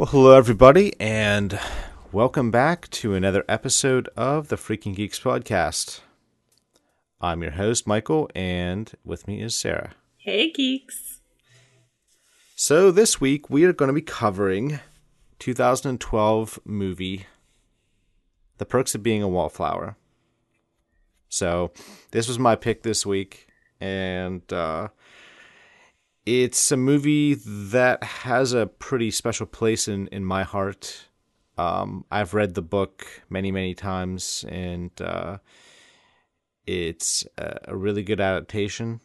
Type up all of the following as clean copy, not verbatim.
Well, hello everybody, and welcome back to another episode of the Freaking Geeks Podcast. I'm your host, Michael, and with me is Sarah. Hey, geeks. So this week we are going to be covering 2012 movie, The Perks of Being a Wallflower. So this was my pick this week, and it's a movie that has a pretty special place in my heart. I've read the book many, many times, and it's a really good adaptation.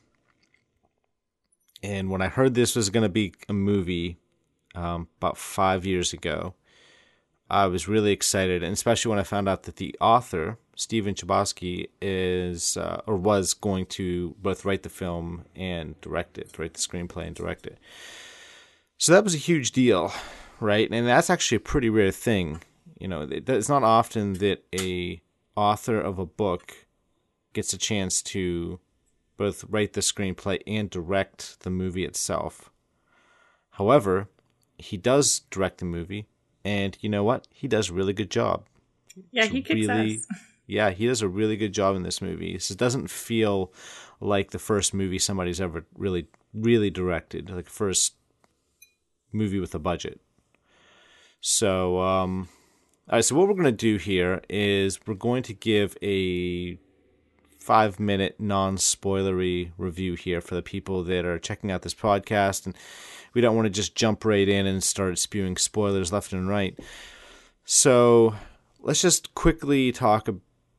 And when I heard this was going to be a movie about 5 years ago, I was really excited, and especially when I found out that the author, Stephen Chbosky, was going to both write the film and direct it, write the screenplay and direct it. So that was a huge deal, right? And that's actually a pretty rare thing. You know, it's not often that a author of a book gets a chance to both write the screenplay and direct the movie itself. However, he does direct the movie. And you know what? He does a really good job. Yeah, he kicks ass. Yeah, he does a really good job in this movie. It doesn't feel like the first movie somebody's ever really, really directed, like first movie with a budget. So, all right, so what we're going to do here is we're going to give a 5-minute non-spoilery review here for the people that are checking out this podcast, and we don't want to just jump right in and start spewing spoilers left and right. So let's just quickly talk a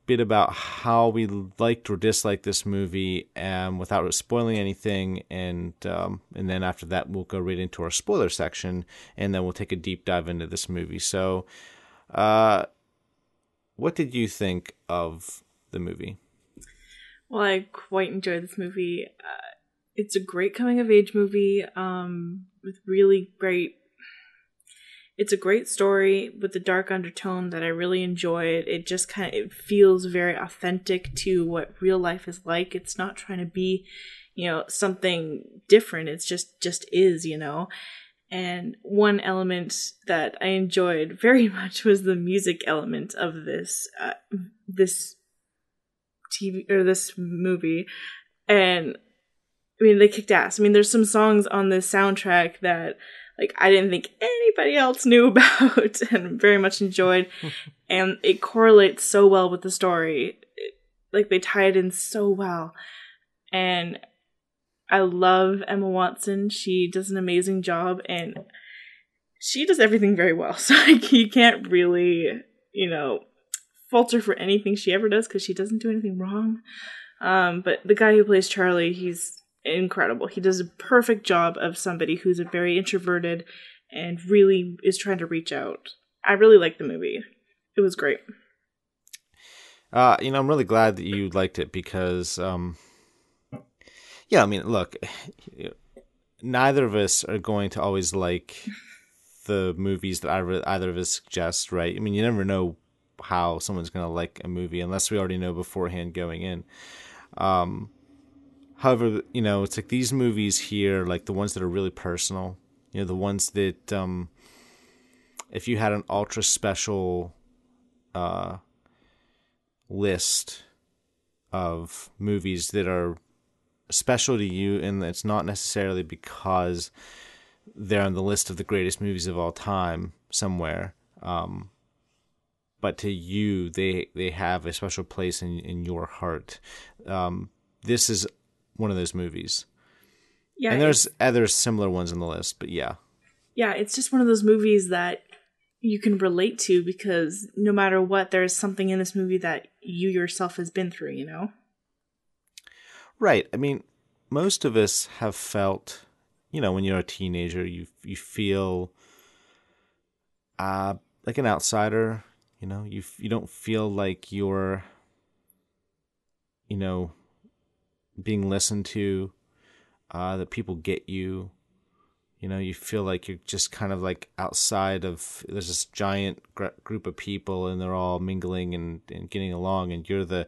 bit about how we liked or disliked this movie without spoiling anything. And then after that, we'll go right into our spoiler section, and then we'll take a deep dive into this movie. So what did you think of the movie? Well, I quite enjoyed this movie. It's a great coming-of-age movie with really great... It's a great story with the dark undertone that I really enjoyed. It just kind of... It feels very authentic to what real life is like. It's not trying to be, you know, something different. It's just is, you know. And one element that I enjoyed very much was the music element of this this movie. And... I mean, they kicked ass. I mean, there's some songs on this soundtrack that, like, I didn't think anybody else knew about and very much enjoyed. And it correlates so well with the story. They tie it in so well. And I love Emma Watson. She does an amazing job. And she does everything very well. So, you can't really, you know, falter for anything she ever does because she doesn't do anything wrong. But the guy who plays Charlie, he's incredible. He does a perfect job of somebody who's a very introverted and really is trying to reach out. I really liked the movie. It was great. You know, I'm really glad that you liked it because, yeah, I mean, look, neither of us are going to always like the movies that either of us suggest, right? I mean, you never know how someone's going to like a movie unless we already know beforehand going in. However, you know, it's like these movies here, like the ones that are really personal, you know, the ones that if you had an ultra special list of movies that are special to you, and it's not necessarily because they're on the list of the greatest movies of all time somewhere, but to you, they have a special place in your heart. This is one of those movies. Yeah, and there's other similar ones on the list, but yeah. Yeah, it's just one of those movies that you can relate to because no matter what, there's something in this movie that you yourself has been through, you know? Right. I mean, most of us have felt, you know, when you're a teenager, you feel like an outsider. You know, you don't feel like you're, you know, being listened to, that people get you. You know, you feel like you're just kind of like outside of, there's this giant group of people and they're all mingling and getting along, and you're the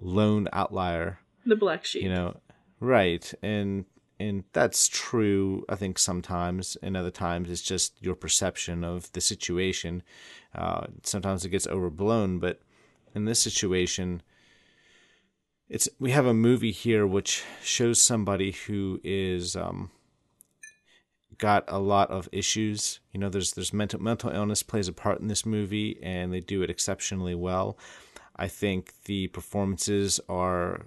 lone outlier. The black sheep. You know, right. And And that's true, I think, sometimes, and other times it's just your perception of the situation. Sometimes it gets overblown, but in this situation, we have a movie here which shows somebody who is got a lot of issues. You know, there's mental illness plays a part in this movie, and they do it exceptionally well. I think the performances are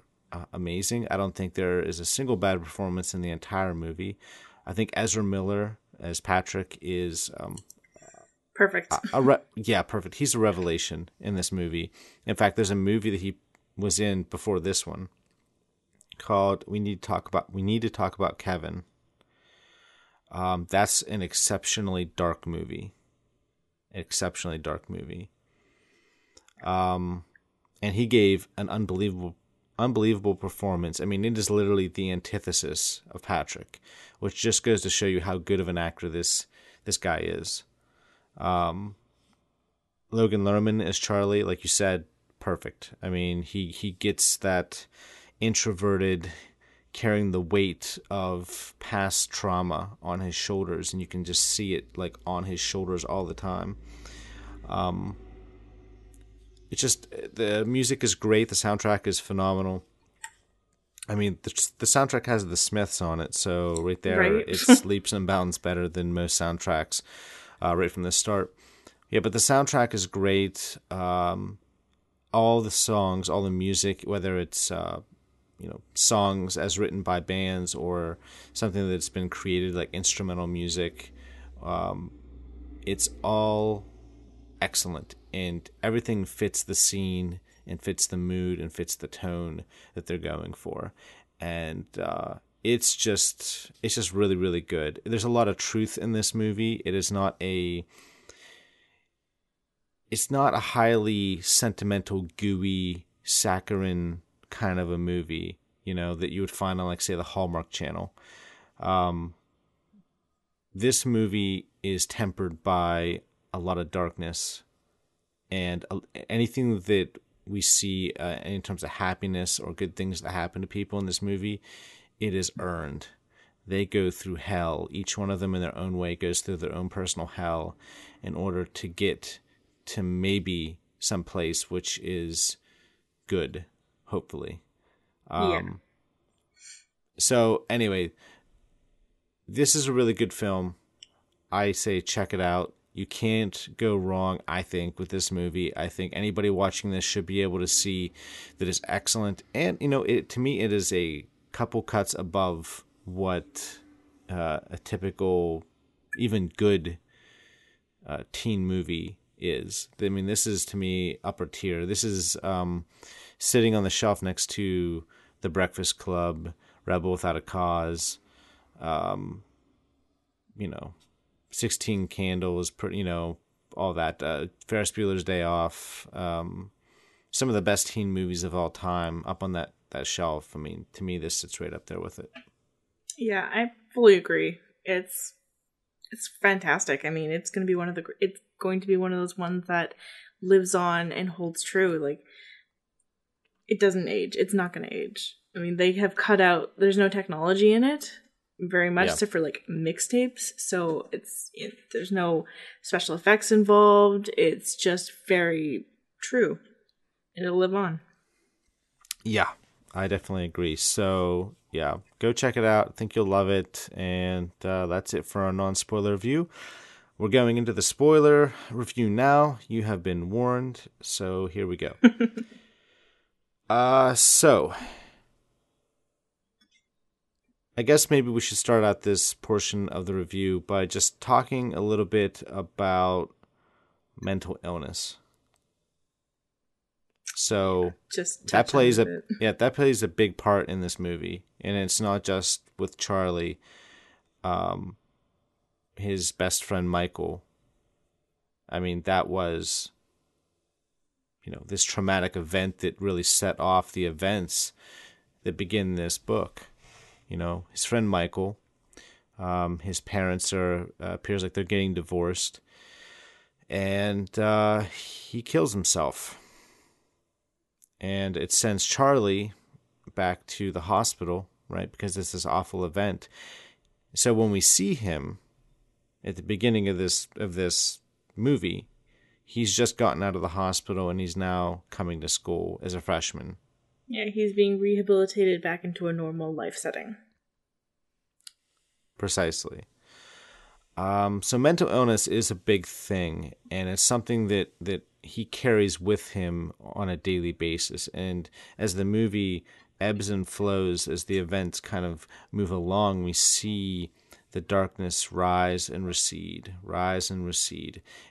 amazing. I don't think there is a single bad performance in the entire movie. I think Ezra Miller as Patrick is perfect. Perfect. He's a revelation in this movie. In fact, there's a movie that he was in before this one called We Need to Talk About Kevin. That's an exceptionally dark movie. And he gave an unbelievable performance. I mean, it is literally the antithesis of Patrick, which just goes to show you how good of an actor this guy is. Logan Lerman as Charlie, like you said, perfect. I mean, he gets that introverted, carrying the weight of past trauma on his shoulders, and you can just see it like on his shoulders all the time. It's just, the music is great. The soundtrack is phenomenal. I mean, the soundtrack has The Smiths on it, so right there, right. It's leaps and bounds better than most soundtracks right from the start. Yeah, but the soundtrack is great. All the songs, all the music, whether it's songs as written by bands or something that's been created like instrumental music, it's all excellent. And everything fits the scene and fits the mood and fits the tone that they're going for. And it's just really, really good. There's a lot of truth in this movie. It is not a highly sentimental, gooey, saccharine kind of a movie, you know, that you would find on, like, say, the Hallmark Channel. This movie is tempered by a lot of darkness. And anything that we see in terms of happiness or good things that happen to people in this movie, it is earned. They go through hell. Each one of them in their own way goes through their own personal hell in order to get to maybe some place which is good, hopefully. So anyway, this is a really good film. I say check it out. You can't go wrong, I think, with this movie. I think anybody watching this should be able to see that it's excellent. And, you know, to me, it is a couple cuts above what a typical, even good teen movie is. I mean, this is, to me, upper tier. This is sitting on the shelf next to The Breakfast Club, Rebel Without a Cause, 16 Candles, all that. Ferris Bueller's Day Off. Some of the best teen movies of all time up on that shelf. I mean, to me, this sits right up there with it. Yeah, I fully agree. It's fantastic. I mean, it's going to be one of those ones that lives on and holds true. Like, it doesn't age. It's not going to age. I mean, they have cut out. There's no technology in it. Very much, except for like mixtapes. So there's no special effects involved. It's just very true. It'll live on. Yeah, I definitely agree. So yeah, go check it out. I think you'll love it. And that's it for our non-spoiler review. We're going into the spoiler review now. You have been warned. So here we go. I guess maybe we should start out this portion of the review by just talking a little bit about mental illness. So that plays a big part in this movie, and it's not just with Charlie. His best friend Michael. I mean, that was, this traumatic event that really set off the events that begin this book. His friend Michael, his parents appears like they're getting divorced, and he kills himself. And it sends Charlie back to the hospital right? Because it's this awful event. So when we see him at the beginning of this movie, he's just gotten out of the hospital and he's now coming to school as a freshman. Yeah, he's being rehabilitated back into a normal life setting. Precisely. So mental illness is a big thing, and it's something that he carries with him on a daily basis. And as the movie ebbs and flows, as the events kind of move along, we see the darkness rise and recede.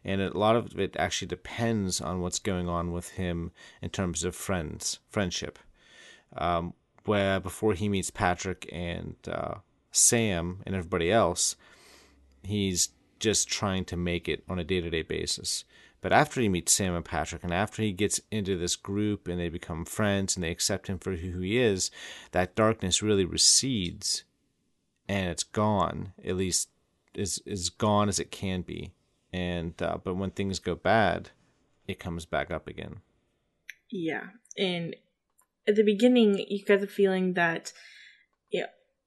And a lot of it actually depends on what's going on with him in terms of friendship. Where before he meets Patrick and Sam and everybody else, he's just trying to make it on a day-to-day basis. But after he meets Sam and Patrick, and after he gets into this group and they become friends and they accept him for who he is, that darkness really recedes and it's gone, at least as gone as it can be. And but when things go bad, it comes back up again. Yeah. And at the beginning, you get the feeling that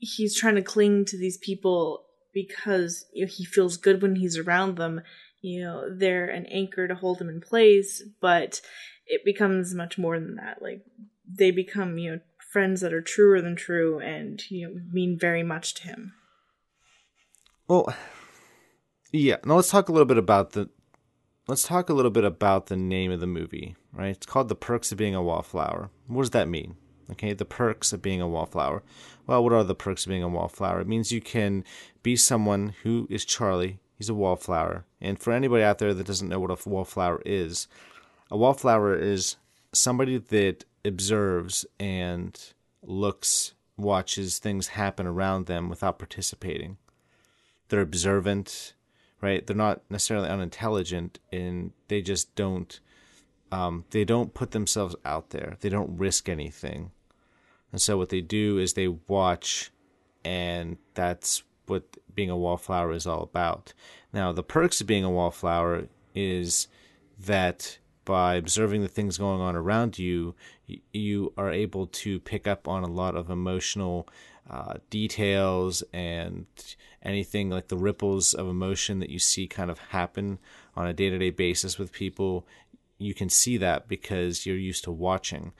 he's trying to cling to these people because he feels good when he's around them. They're an anchor to hold him in place, but it becomes much more than that. Like, they become, friends that are truer than true and, mean very much to him. Well, yeah. Now let's talk a little bit about the name of the movie, right? It's called The Perks of Being a Wallflower. What does that mean? Okay, the perks of being a wallflower. Well, what are the perks of being a wallflower? It means you can be someone who is Charlie. He's a wallflower. And for anybody out there that doesn't know what a wallflower is, a wallflower is somebody that observes and watches things happen around them without participating. They're observant, right? They're not necessarily unintelligent, and they just don't put themselves out there. They don't risk anything. And so what they do is they watch, and that's what being a wallflower is all about. Now, the perks of being a wallflower is that by observing the things going on around you, you are able to pick up on a lot of emotional details and anything like the ripples of emotion that you see kind of happen on a day-to-day basis with people. You can see that because you're used to watching.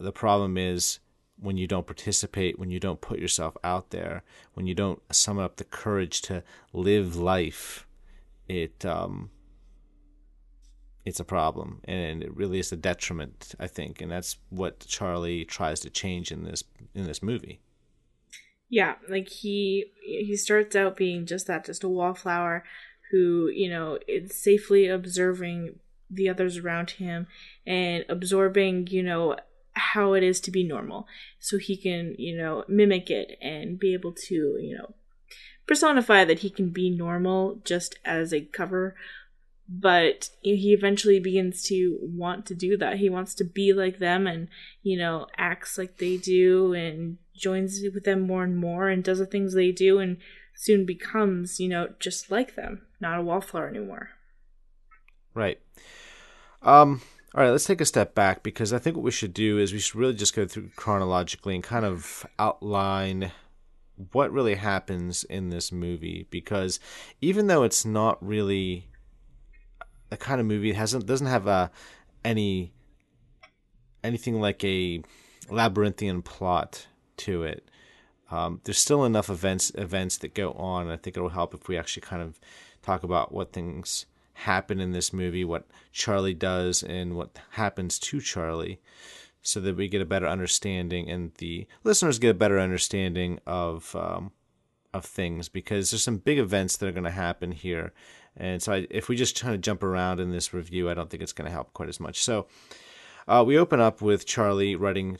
The problem is when you don't participate, when you don't put yourself out there, when you don't summon up the courage to live life, it's a problem, and it really is a detriment, I think, and that's what Charlie tries to change in this movie. Yeah, like he starts out being just a wallflower who, is safely observing the others around him and absorbing, how it is to be normal, so he can mimic it and be able to personify that he can be normal just as a cover. But he eventually begins to want to do that. He wants to be like them and acts like they do and joins with them more and more and does the things they do and soon becomes just like them, not a wallflower anymore. Right. All right, let's take a step back, because I think what we should do is we should really just go through chronologically and kind of outline what really happens in this movie, because even though it's not really the kind of movie, doesn't have anything like a labyrinthian plot to it, there's still enough events that go on, and I think it'll help if we actually kind of talk about what things happen in this movie, what Charlie does and what happens to Charlie, so that we get a better understanding and the listeners get a better understanding of things, because there's some big events that are going to happen here. And so if we just try to jump around in this review, I don't think it's going to help quite as much. So we open up with Charlie writing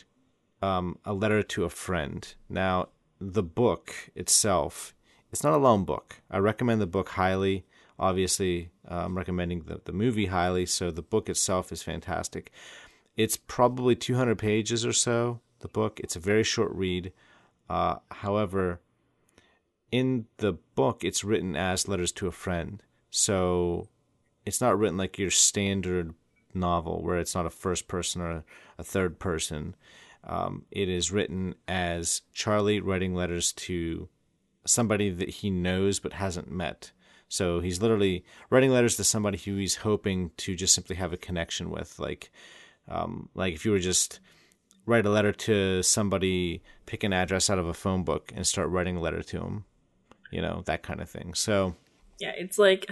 a letter to a friend. Now, the book itself, it's not a long book. I recommend the book highly. Obviously, I'm recommending the movie highly, so the book itself is fantastic. It's probably 200 pages or so, the book. It's a very short read. However, in the book, it's written as letters to a friend. So it's not written like your standard novel, where it's not a first person or a third person. It is written as Charlie writing letters to somebody that he knows but hasn't met. So he's literally writing letters to somebody who he's hoping to just simply have a connection with. Like if you were just write a letter to somebody, pick an address out of a phone book and start writing a letter to him, you know, that kind of thing. So yeah, it's like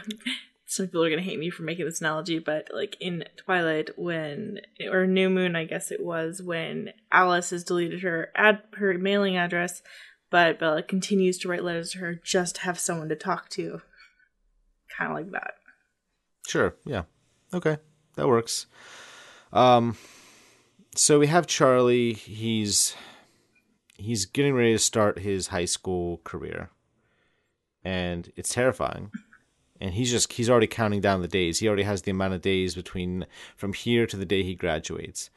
some people are going to hate me for making this analogy, but like in Twilight when, or New Moon, I guess it was, when Alice has deleted her mailing address, but Bella continues to write letters to her just to have someone to talk to. Kind of like that. Sure. Yeah. Okay. That works. So we have Charlie. He's getting ready to start his high school career, and it's terrifying. And he's already counting down the days. He already has the amount of days between from here to the day he graduates.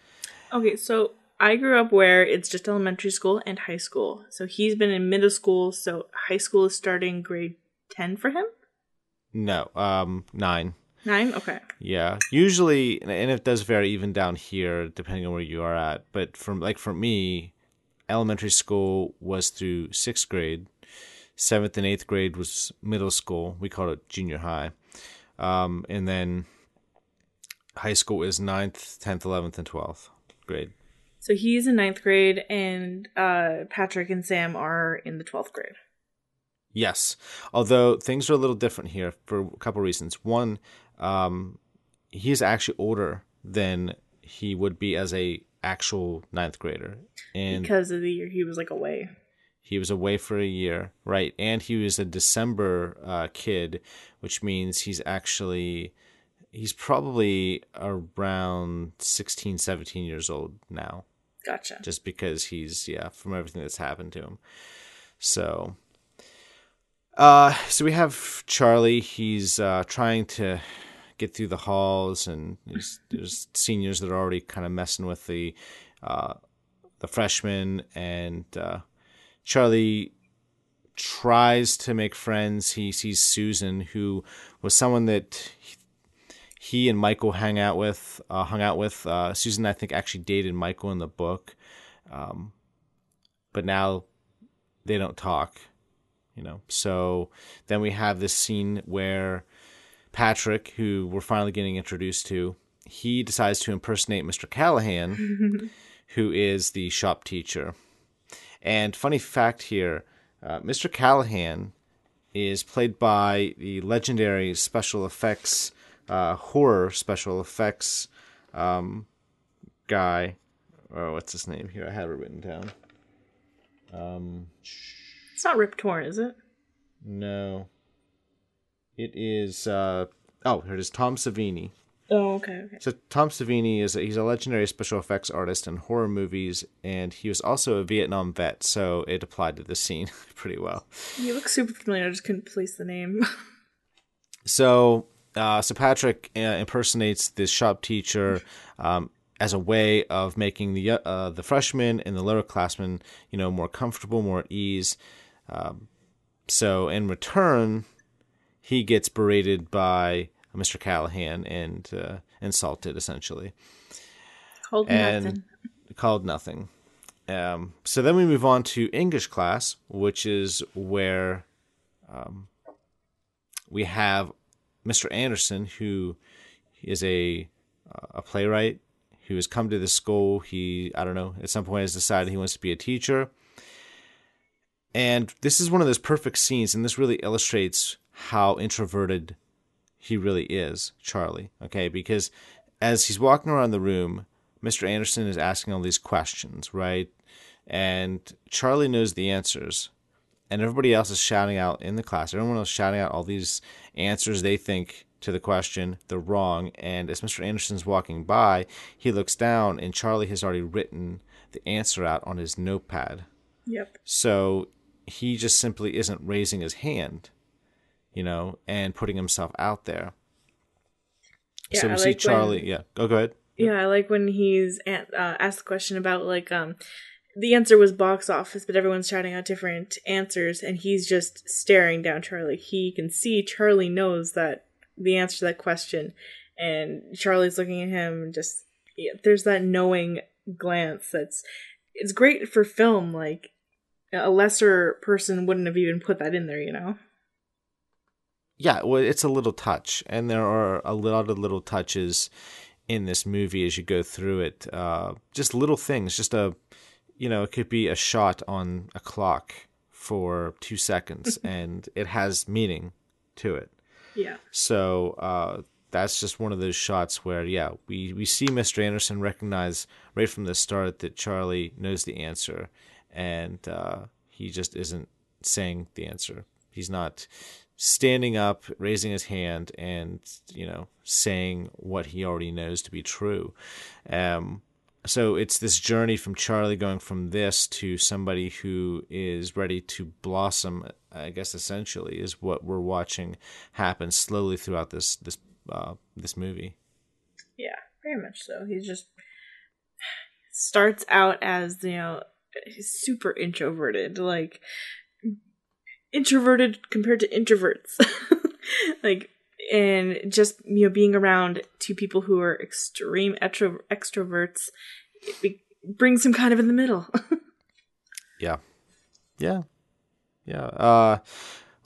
Okay, so I grew up where it's just elementary school and high school. So he's been in middle school. So high school is starting grade 10 for him. No, 9. 9? Okay. Yeah. Usually, and it does vary even down here, depending on where you are at. But for me, elementary school was through 6th grade. 7th and 8th grade was middle school. We called it junior high. And then high school is 9th, 10th, 11th, and 12th grade. So he's in 9th grade, and Patrick and Sam are in the 12th grade. Yes, although things are a little different here for a couple of reasons. One, he's actually older than he would be as a actual 9th grader, and because of the year he was away. He was away for a year, right? And he was a December kid, which means he's probably around 16, 17 years old now. Gotcha. Just because from everything that's happened to him, so. So we have Charlie. He's trying to get through the halls, and there's seniors that are already kind of messing with the freshmen. And Charlie tries to make friends. He sees Susan, who was someone that he and Michael hung out with. Susan, I think, actually dated Michael in the book, but now they don't talk. You know, so then we have this scene where Patrick, who we're finally getting introduced to, he decides to impersonate Mr. Callahan, who is the shop teacher. And funny fact here, Mr. Callahan is played by the legendary special effects, horror special effects guy. Oh, what's his name here? I have it written down. It's not Rip Torn, is it? No. It is... here it is. Tom Savini. Oh, okay. So Tom Savini, he's a legendary special effects artist in horror movies, and he was also a Vietnam vet, so it applied to this scene pretty well. You look super familiar. I just couldn't place the name. So Patrick impersonates this shop teacher as a way of making the freshmen and the lower classmen, you know, more comfortable, more at ease. So in return, he gets berated by Mr. Callahan and insulted, essentially. Called nothing. So then we move on to English class, which is where we have Mr. Anderson, who is a playwright who has come to the school. He, I don't know, at some point has decided he wants to be a teacher. And this is one of those perfect scenes, and this really illustrates how introverted he really is, Charlie, okay? Because as he's walking around the room, Mr. Anderson is asking all these questions, right? And Charlie knows the answers, and everybody else is shouting out in the class. Everyone else is shouting out all these answers they think to the question, they're wrong. And as Mr. Anderson's walking by, he looks down, and Charlie has already written the answer out on his notepad. Yep. So he just simply isn't raising his hand, you know, and putting himself out there. Yeah, so we see Charlie. Go ahead. Yeah, I like when he's asked the question about the answer was box office, but everyone's shouting out different answers, and he's just staring down Charlie. He can see Charlie knows that the answer to that question, and Charlie's looking at him. Just there's that knowing glance that's it's great for film. Like, a lesser person wouldn't have even put that in there, you know? Yeah, well, it's a little touch, and there are a lot of little touches in this movie as you go through it. Just little things, just a, you know, it could be a shot on a clock for 2 seconds, and it has meaning to it. Yeah. So that's just one of those shots where, yeah, we see Mr. Anderson recognize right from the start that Charlie knows the answer, and he just isn't saying the answer. He's not standing up, raising his hand, and, you know, saying what he already knows to be true. So it's this journey from Charlie going from this to somebody who is ready to blossom, I guess, essentially, is what we're watching happen slowly throughout this movie. Yeah, very much so. He just starts out as, you know, super introverted, like introverted compared to introverts, like, and just, you know, being around two people who are extreme extroverts brings him kind of in the middle. Yeah.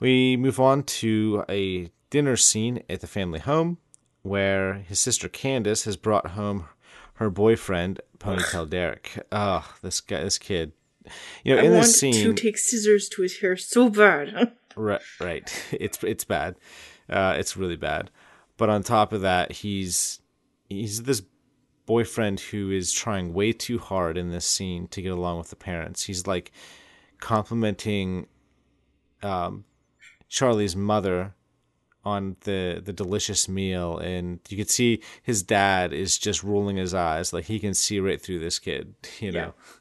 We move on to a dinner scene at the family home where his sister Candace has brought home her boyfriend Ponytail Derek. This kid. You know, I in this scene, to take scissors to his hair so bad. Right. It's bad. It's really bad. But on top of that, he's this boyfriend who is trying way too hard in this scene to get along with the parents. He's like complimenting Charlie's mother on the delicious meal, and you could see his dad is just rolling his eyes, like he can see right through this kid, you know. Yeah.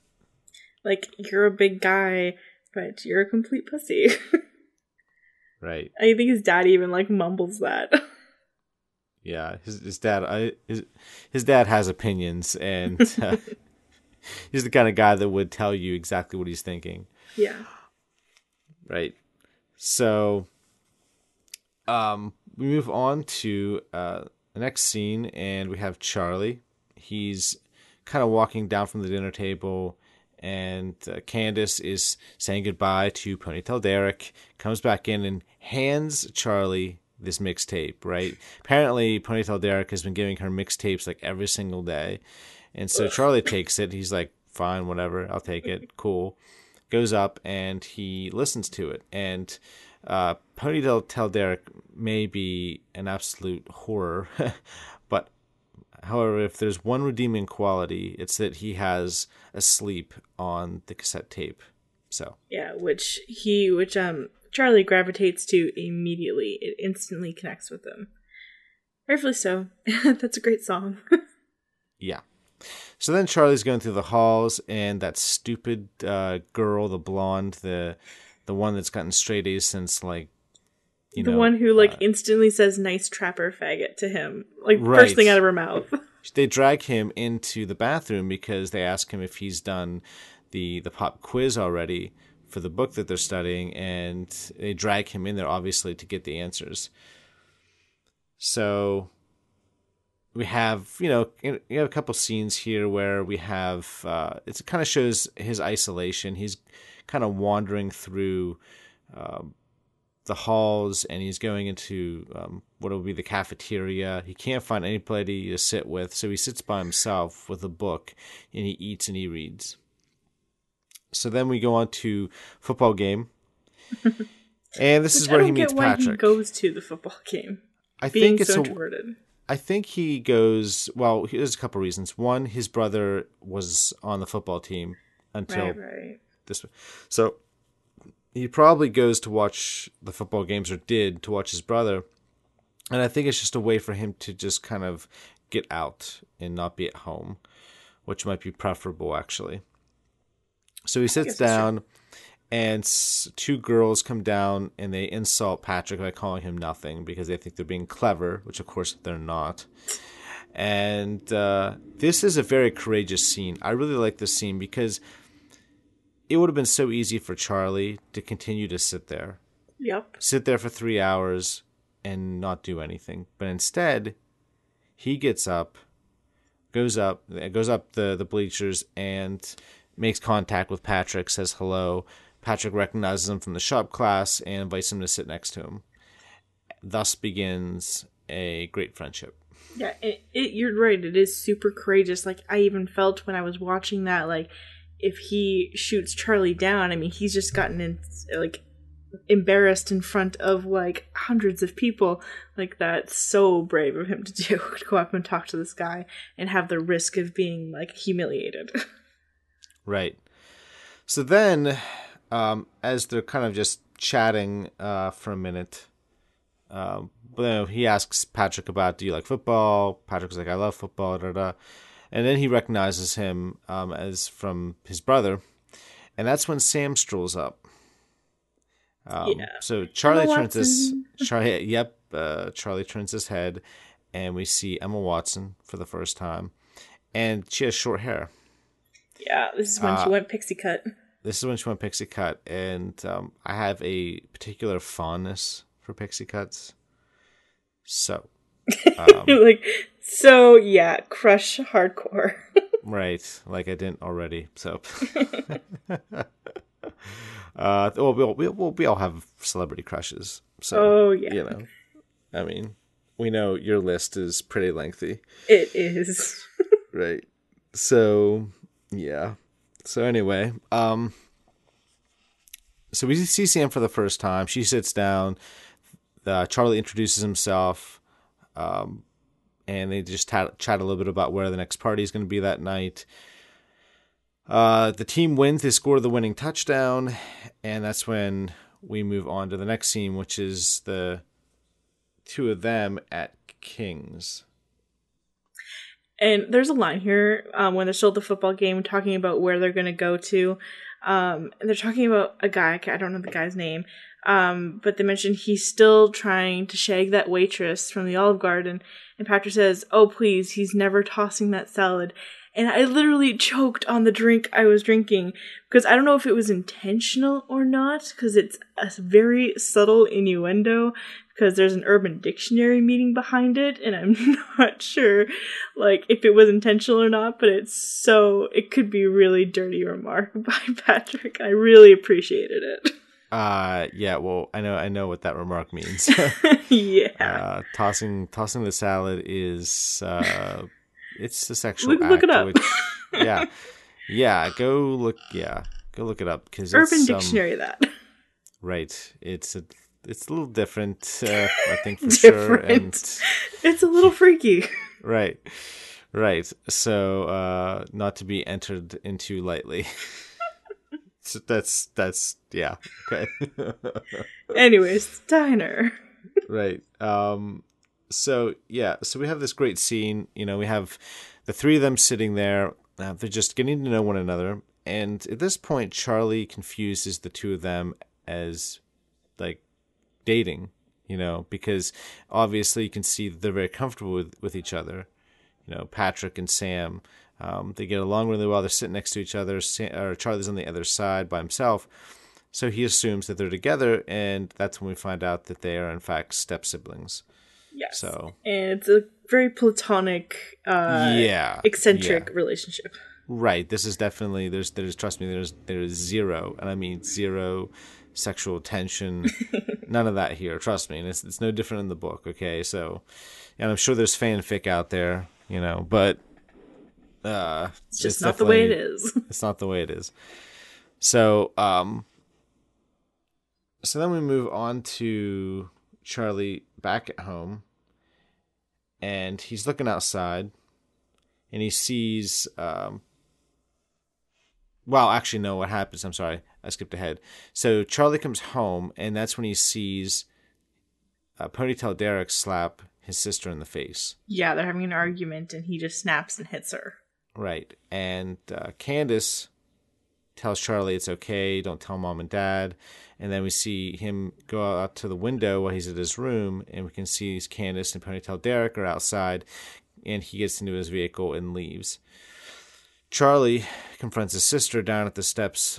Like, you're a big guy, but you're a complete pussy. Right. I think his dad even, like, mumbles that. Yeah, his dad has opinions, and he's the kind of guy that would tell you exactly what he's thinking. Yeah. Right. So, we move on to the next scene, and we have Charlie. He's kind of walking down from the dinner table, and Candace is saying goodbye to Ponytail Derek, comes back in and hands Charlie this mixtape, right? Apparently, Ponytail Derek has been giving her mixtapes like every single day. And so Charlie takes it. He's like, fine, whatever, I'll take it. Cool. Goes up and he listens to it. And Ponytail Derek may be an absolute horror. But however, if there's one redeeming quality, it's that he has a sleep on the cassette tape. So yeah, which Charlie gravitates to immediately. It instantly connects with him. Rightfully so. That's a great song. Yeah. So then Charlie's going through the halls, and that stupid girl, the blonde, the one that's gotten straight A's since, like, you know, the one who, like, instantly says "nice trapper faggot" to him, like, right, first thing out of her mouth. They drag him into the bathroom because they ask him if he's done the pop quiz already for the book that they're studying, and they drag him in there, obviously, to get the answers. So we have, you know, a couple scenes here where we have it kind of shows his isolation. He's kind of wandering through the halls, and he's going into what will be the cafeteria. He can't find anybody to sit with, so he sits by himself with a book, and he eats and he reads. So then we go on to football game, and this is where he meets Patrick. I don't get why he goes to the football game. I think he goes. Well, there's a couple reasons. One, his brother was on the football team until this. So he probably goes to watch the football games, or did to watch his brother. And I think it's just a way for him to just kind of get out and not be at home, which might be preferable, actually. So he sits down, and two girls come down, and they insult Patrick by calling him nothing because they think they're being clever, which, of course, they're not. And this is a very courageous scene. I really like this scene because it would have been so easy for Charlie to continue to sit there. Yep. Sit there for 3 hours and not do anything. But instead, he gets up, goes up the bleachers, and makes contact with Patrick, says hello. Patrick recognizes him from the shop class and invites him to sit next to him. Thus begins a great friendship. Yeah, you're right. It is super courageous. Like, I even felt when I was watching that, like, if he shoots Charlie down, I mean, he's just gotten in, like, embarrassed in front of, like, hundreds of people. Like, that's so brave of him to do, to go up and talk to this guy and have the risk of being, like, humiliated. Right. So then, as they're kind of just chatting for a minute, he asks Patrick about, do you like football? Patrick's like, I love football, da da. And then he recognizes him as from his brother. And that's when Sam strolls up. So Charlie turns his head, and we see Emma Watson for the first time. And she has short hair. Yeah, this is when she went pixie cut. And I have a particular fondness for pixie cuts. So. Yeah, crush hardcore. Right, like I didn't already. So. We all have celebrity crushes. So, oh, yeah. You know, I mean, we know your list is pretty lengthy. It is. Right. So, yeah. So anyway, so we see Sam for the first time. She sits down. Charlie introduces himself, and they just chat a little bit about where the next party is going to be that night. The team wins. They score the winning touchdown, and that's when we move on to the next scene, which is the two of them at King's. And there's a line here when they're still at the football game talking about where they're going to go to. And they're talking about a guy. I don't know the guy's name. But they mentioned he's still trying to shag that waitress from the Olive Garden. And Patrick says, oh, please, he's never tossing that salad. And I literally choked on the drink I was drinking because I don't know if it was intentional or not, because it's a very subtle innuendo because there's an Urban Dictionary meaning behind it. And I'm not sure, like, if it was intentional or not, but it could be a really dirty remark by Patrick. I really appreciated it. Yeah, well, I know what that remark means. Yeah. Tossing the salad is, it's a sexual act. Look it up. Which, yeah. Yeah, go look it up. 'Cause Urban Dictionary that. Right. It's a little different, I think, for sure. And it's a little freaky. Right. Right. So not to be entered into lightly. So that's yeah, okay. Anyways, diner. Right. So we have this great scene. You know, we have the three of them sitting there. They're just getting to know one another. And at this point, Charlie confuses the two of them as, like, dating, you know, because obviously you can see that they're very comfortable with each other. You know, Patrick and Sam, they get along really well. They're sitting next to each other. Charlie's on the other side by himself. So he assumes that they're together, and that's when we find out that they are, in fact, step-siblings. Yes. So, and it's a very platonic, eccentric relationship. Right. This is definitely, there's trust me, there is zero, and I mean zero sexual tension. None of that here, trust me. And it's no different in the book, okay? So, and I'm sure there's fanfic out there, you know, but... it's just not the way it is. It's not the way it is. So, so then we move on to Charlie back at home, and he's looking outside, and he sees. Well, actually, no. What happens? I'm sorry, I skipped ahead. So Charlie comes home, and that's when he sees Ponytail Derek slap his sister in the face. Yeah, they're having an argument, and he just snaps and hits her. Right, and Candace tells Charlie it's okay, don't tell mom and dad, and then we see him go out to the window while he's at his room, and we can see Candace and Ponytail Derek are outside, and he gets into his vehicle and leaves. Charlie confronts his sister down at the steps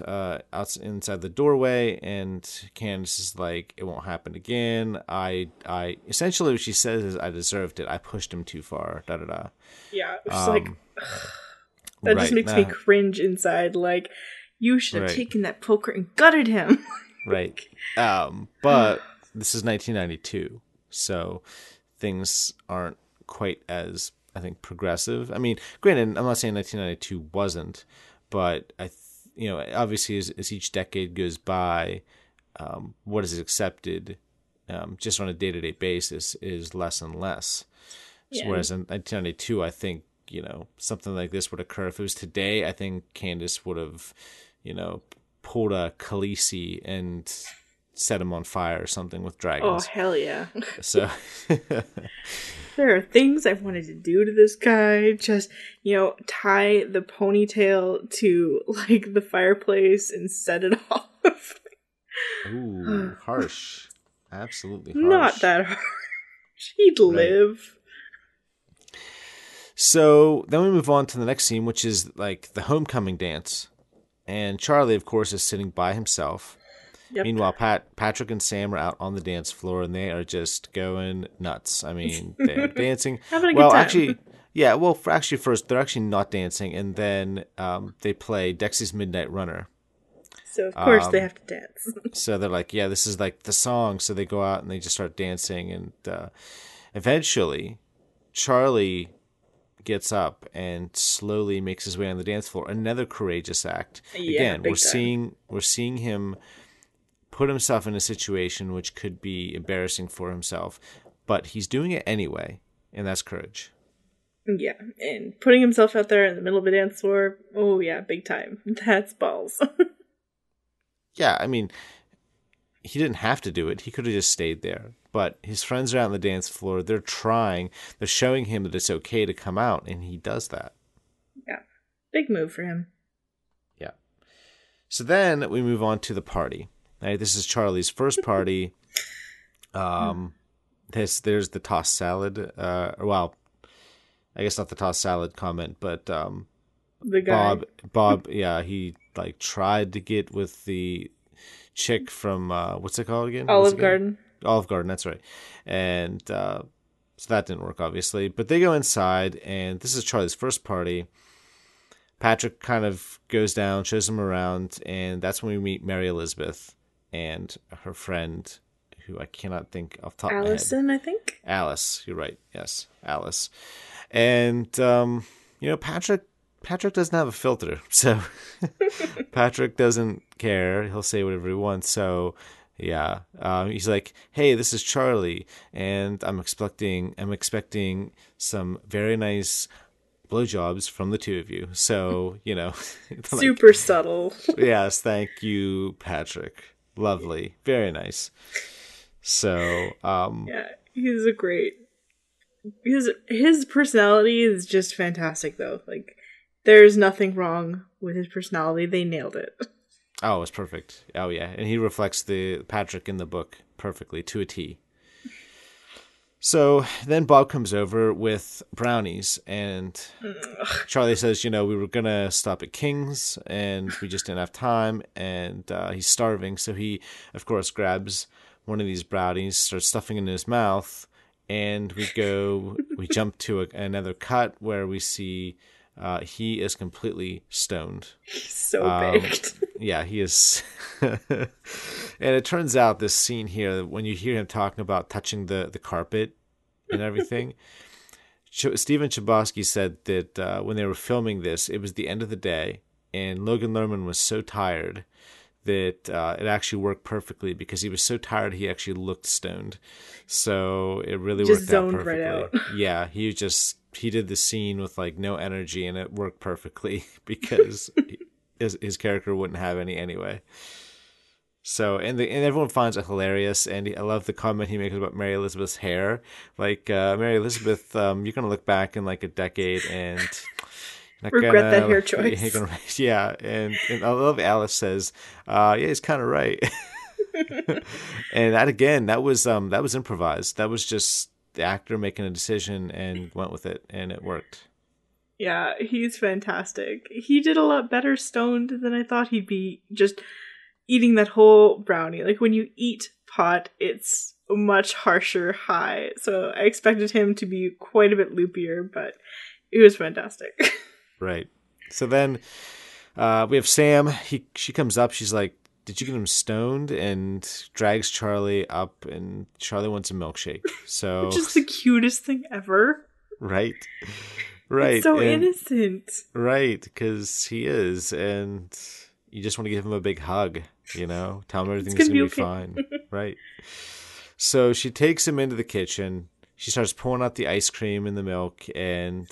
inside the doorway, and Candace is like, it won't happen again. I essentially what she says is, I deserved it. I pushed him too far, da-da-da. Yeah, it's like... That just makes me cringe inside. Like, you should have taken that poker and gutted him. Right. But this is 1992, so things aren't quite as, I think, progressive. I mean, granted, I'm not saying 1992 wasn't, but obviously as each decade goes by, what is accepted just on a day-to-day basis is less and less. Yeah. So whereas in 1992, I think, something like this would occur. If it was today, I think Candace would have, pulled a Khaleesi and set him on fire or something with dragons. Oh, hell yeah. So there are things I've wanted to do to this guy. Just, tie the ponytail to, the fireplace and set it off. Ooh, harsh. Absolutely harsh. Not that harsh. He'd live. So then we move on to the next scene, which is, the homecoming dance. And Charlie, of course, is sitting by himself. Yep. Meanwhile, Patrick and Sam are out on the dance floor, and they are just going nuts. I mean, they're dancing. Having a good time. First, they're actually not dancing, and then they play Dexy's Midnight Runner. So, of course, they have to dance. So they're like, yeah, this is, the song. So they go out, and they just start dancing, and eventually, Charlie gets up and slowly makes his way on the dance floor. Another courageous act. Yeah, again, we're seeing him put himself in a situation which could be embarrassing for himself, but he's doing it anyway, and that's courage. Yeah, and putting himself out there in the middle of a dance floor, oh yeah, big time. That's balls. Yeah, I mean, he didn't have to do it. He could have just stayed there. But his friends are out on the dance floor. They're trying. They're showing him that it's okay to come out, and he does that. Yeah. Big move for him. Yeah. So then we move on to the party. Right, this is Charlie's first party. There's the tossed salad. I guess not the tossed salad comment, but the guy. Bob, yeah, he tried to get with the chick from, what's it called again? Olive Garden, that's right. And so that didn't work, obviously. But they go inside, and this is Charlie's first party. Patrick kind of goes down, shows him around, and that's when we meet Mary Elizabeth and her friend, who I cannot think off the top of my head. Allison, I think? Alice, you're right. Yes, Alice. And, Patrick doesn't have a filter, so Patrick doesn't care. He'll say whatever he wants, so... Yeah, he's like, "Hey, this is Charlie, and I'm expecting some very nice blowjobs from the two of you." So super subtle. Yes, thank you, Patrick. Lovely, very nice. So yeah, he's a great. His personality is just fantastic, though. There's nothing wrong with his personality. They nailed it. Oh, it's perfect. Oh, yeah. And he reflects the Patrick in the book perfectly to a T. So then Bob comes over with brownies, and Charlie says, we were going to stop at King's, and we just didn't have time, and he's starving. So he, of course, grabs one of these brownies, starts stuffing it in his mouth, and we jump to another cut where we see... he is completely stoned. He's so baked. Yeah, he is. And it turns out this scene here, when you hear him talking about touching the carpet and everything, Stephen Chbosky said that when they were filming this, it was the end of the day, and Logan Lerman was so tired that it actually worked perfectly because he was so tired he actually looked stoned. So it really just worked out perfectly. Just zoned right out. Yeah, he just... He did the scene with no energy, and it worked perfectly because his character wouldn't have any anyway. So and everyone finds it hilarious, and I love the comment he makes about Mary Elizabeth's hair. Mary Elizabeth, you're gonna look back in a decade and regret that hair choice. Yeah, and I love Alice says, yeah, he's kind of right. And that was improvised. That was just. The actor making a decision and went with it, and it worked. Yeah, he's fantastic. He did a lot better stoned than I thought he'd be, just eating that whole brownie. When you eat pot, it's a much harsher high. So I expected him to be quite a bit loopier, but it was fantastic. Right. So then we have Sam. She comes up. She's like, did you get him stoned? And drags Charlie up, and Charlie wants a milkshake. So which is the cutest thing ever. Right. Right. It's so innocent. Right, because he is. And you just want to give him a big hug, you know? Tell him everything's going to be fine. Right. So she takes him into the kitchen. She starts pouring out the ice cream and the milk, and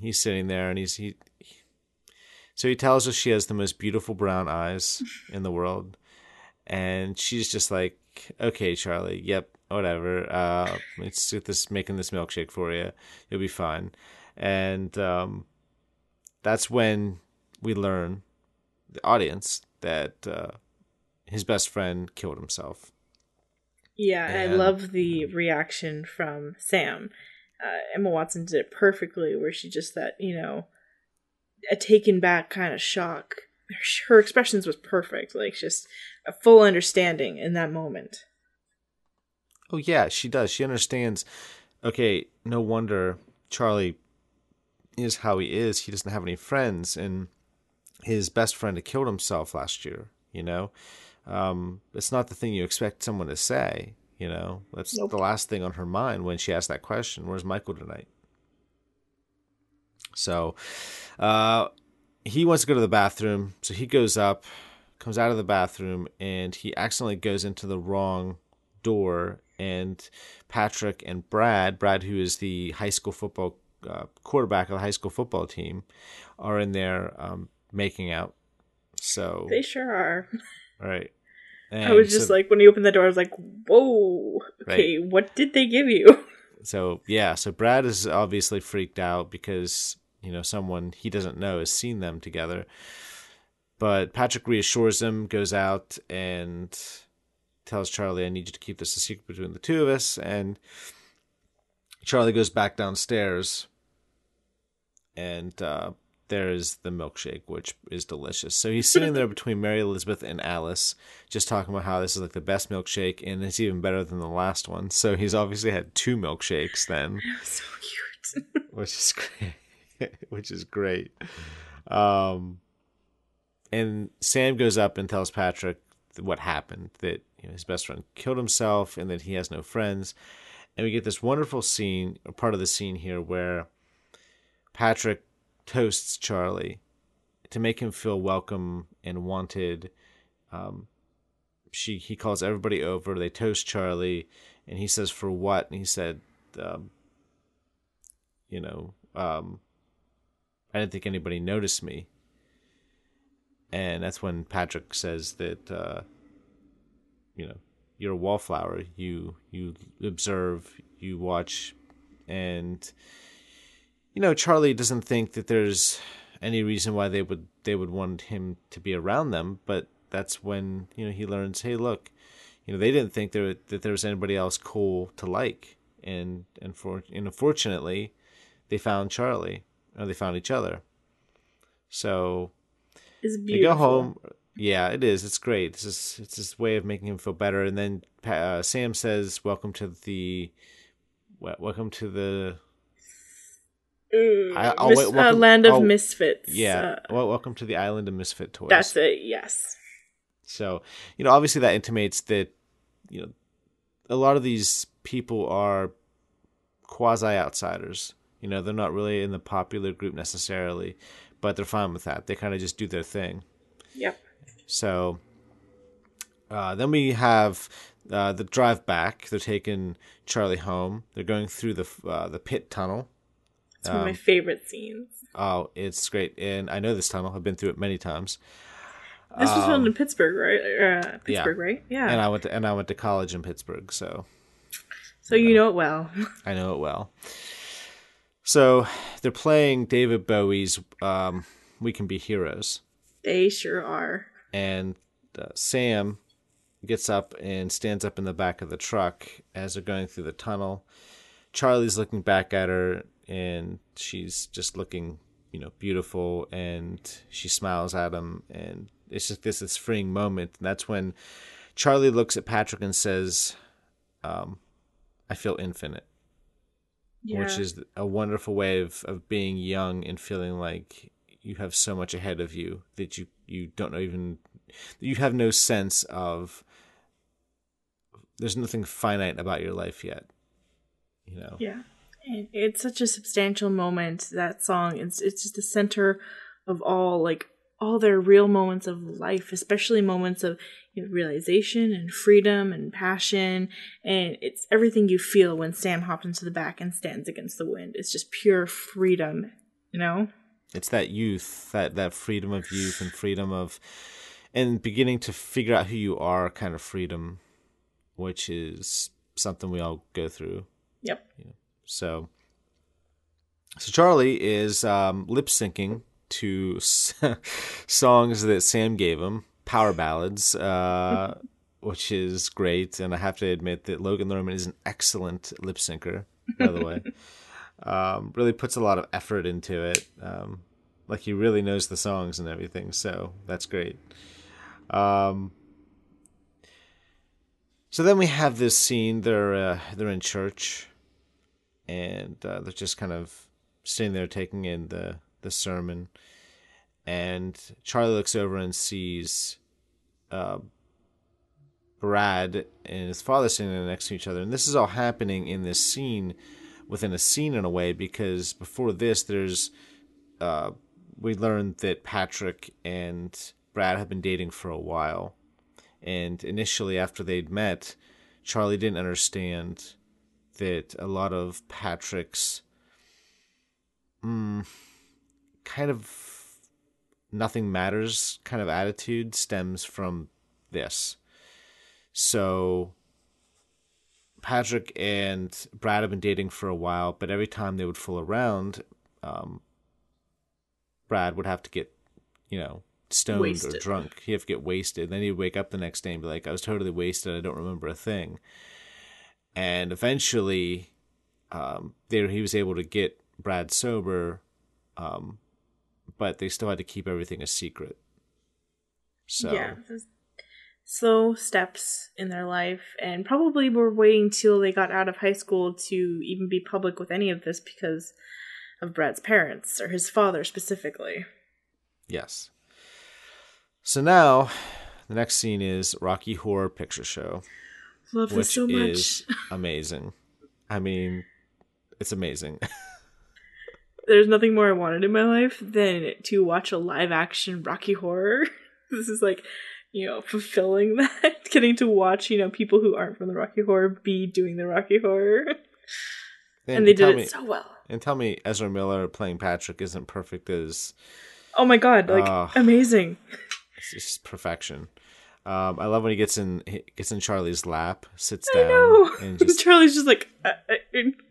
he's sitting there, and so he tells her she has the most beautiful brown eyes in the world, and she's just like, "Okay, Charlie, yep, whatever. Let's get this, making this milkshake for you. You'll be fine." And that's when we learn, the audience, that his best friend killed himself. Yeah, and I love the reaction from Sam. Emma Watson did it perfectly, where she just a taken back kind of shock. Her expressions was perfect, like just a full understanding in that moment. Oh yeah, she does. She understands. Okay, no wonder Charlie is how he is. He doesn't have any friends, and his best friend had killed himself last year. It's not the thing you expect someone to say, that's nope. The last thing on her mind when she asked that question, where's Michael tonight? So, he wants to go to the bathroom. So he goes up, comes out of the bathroom, and he accidentally goes into the wrong door. And Patrick and Brad, who is the high school football quarterback of the high school football team, are in there, making out. So they sure are. Right. And I was just when he opened the door, I was like, whoa, okay, right. What did they give you? So, yeah, so Brad is obviously freaked out because, someone he doesn't know has seen them together. But Patrick reassures him, goes out, and tells Charlie, I need you to keep this a secret between the two of us. And Charlie goes back downstairs, and there is the milkshake, which is delicious. So he's sitting there between Mary Elizabeth and Alice, just talking about how this is like the best milkshake, and it's even better than the last one. So he's obviously had two milkshakes then. So cute. Which is great. And Sam goes up and tells Patrick what happened, that his best friend killed himself and that he has no friends. And we get this wonderful scene, or part of the scene here, where Patrick toasts Charlie to make him feel welcome and wanted. He calls everybody over. They toast Charlie, and he says, "For what?" And he said, "I didn't think anybody noticed me." And that's when Patrick says that, "You're a wallflower. You observe, you watch, and." Charlie doesn't think that there's any reason why they would want him to be around them, but that's when he learns, hey, look, they didn't think that there was anybody else cool to like, and unfortunately, they found Charlie, or they found each other. So it's beautiful. They go home. Yeah, it is. It's great. It's this way of making him feel better, and then Sam says, "Welcome to the." Land of Misfits. Yeah. Welcome to the Island of Misfit Toys. That's it, yes. So, obviously that intimates that, a lot of these people are quasi-outsiders. They're not really in the popular group necessarily, but they're fine with that. They kind of just do their thing. Yep. So, then we have the drive back. They're taking Charlie home. They're going through the Pitt tunnel. It's one of my favorite scenes. Oh, it's great. And I know this tunnel. I've been through it many times. This was filmed in Pittsburgh, right? Yeah. Right? Yeah. And I went to college in Pittsburgh, so. So you know it well. I know it well. So they're playing David Bowie's We Can Be Heroes. They sure are. And Sam gets up and stands up in the back of the truck as they're going through the tunnel. Charlie's looking back at her. And she's just looking, beautiful, and she smiles at him, and it's just this freeing moment. And that's when Charlie looks at Patrick and says, "I feel infinite," yeah. Which is a wonderful way of being young and feeling like you have so much ahead of you that you don't know even, you have no sense of, there's nothing finite about your life yet, you know? Yeah. It's such a substantial moment, that song. It's just the center of all, like, all their real moments of life, especially moments of, you know, realization and freedom and passion. And it's everything you feel when Sam hops into the back and stands against the wind. It's just pure freedom, you know? It's that youth, that freedom of youth and freedom of, and beginning to figure out who you are kind of freedom, which is something we all go through. Yep. You know? So Charlie is lip syncing to songs that Sam gave him, power ballads, which is great. And I have to admit that Logan Lerman is an excellent lip syncer, by the way. Really puts a lot of effort into it. Like, he really knows the songs and everything. So that's great. So then we have this scene. They're in church. And they're just kind of sitting there taking in the sermon. And Charlie looks over and sees Brad and his father sitting there next to each other. And this is all happening in this scene within a scene in a way, because before this, there's we learned that Patrick and Brad have been dating for a while. And initially, after they'd met, Charlie didn't understand that a lot of Patrick's kind of nothing matters kind of attitude stems from this. So Patrick and Brad have been dating for a while, but every time they would fool around, Brad would have to get, you know, stoned wasted. Or drunk. He'd have to get wasted. Then he'd wake up the next day and be like, I was totally wasted. I don't remember a thing. And eventually, he was able to get Brad sober, but they still had to keep everything a secret. So yeah, slow steps in their life, and probably were waiting till they got out of high school to even be public with any of this because of Brad's parents or his father specifically. Yes. So now, the next scene is Rocky Horror Picture Show. Love this so much. Which is amazing. I mean, it's amazing. There's nothing more I wanted in my life than to watch a live-action Rocky Horror. This is like, you know, fulfilling that. Getting to watch, you know, people who aren't from the Rocky Horror be doing the Rocky Horror. And they did it so well. And tell me Ezra Miller playing Patrick isn't perfect as... Oh my god, like, amazing. It's just perfection. I love when he gets in Charlie's lap, sits down. I know. And just, Charlie's just like, I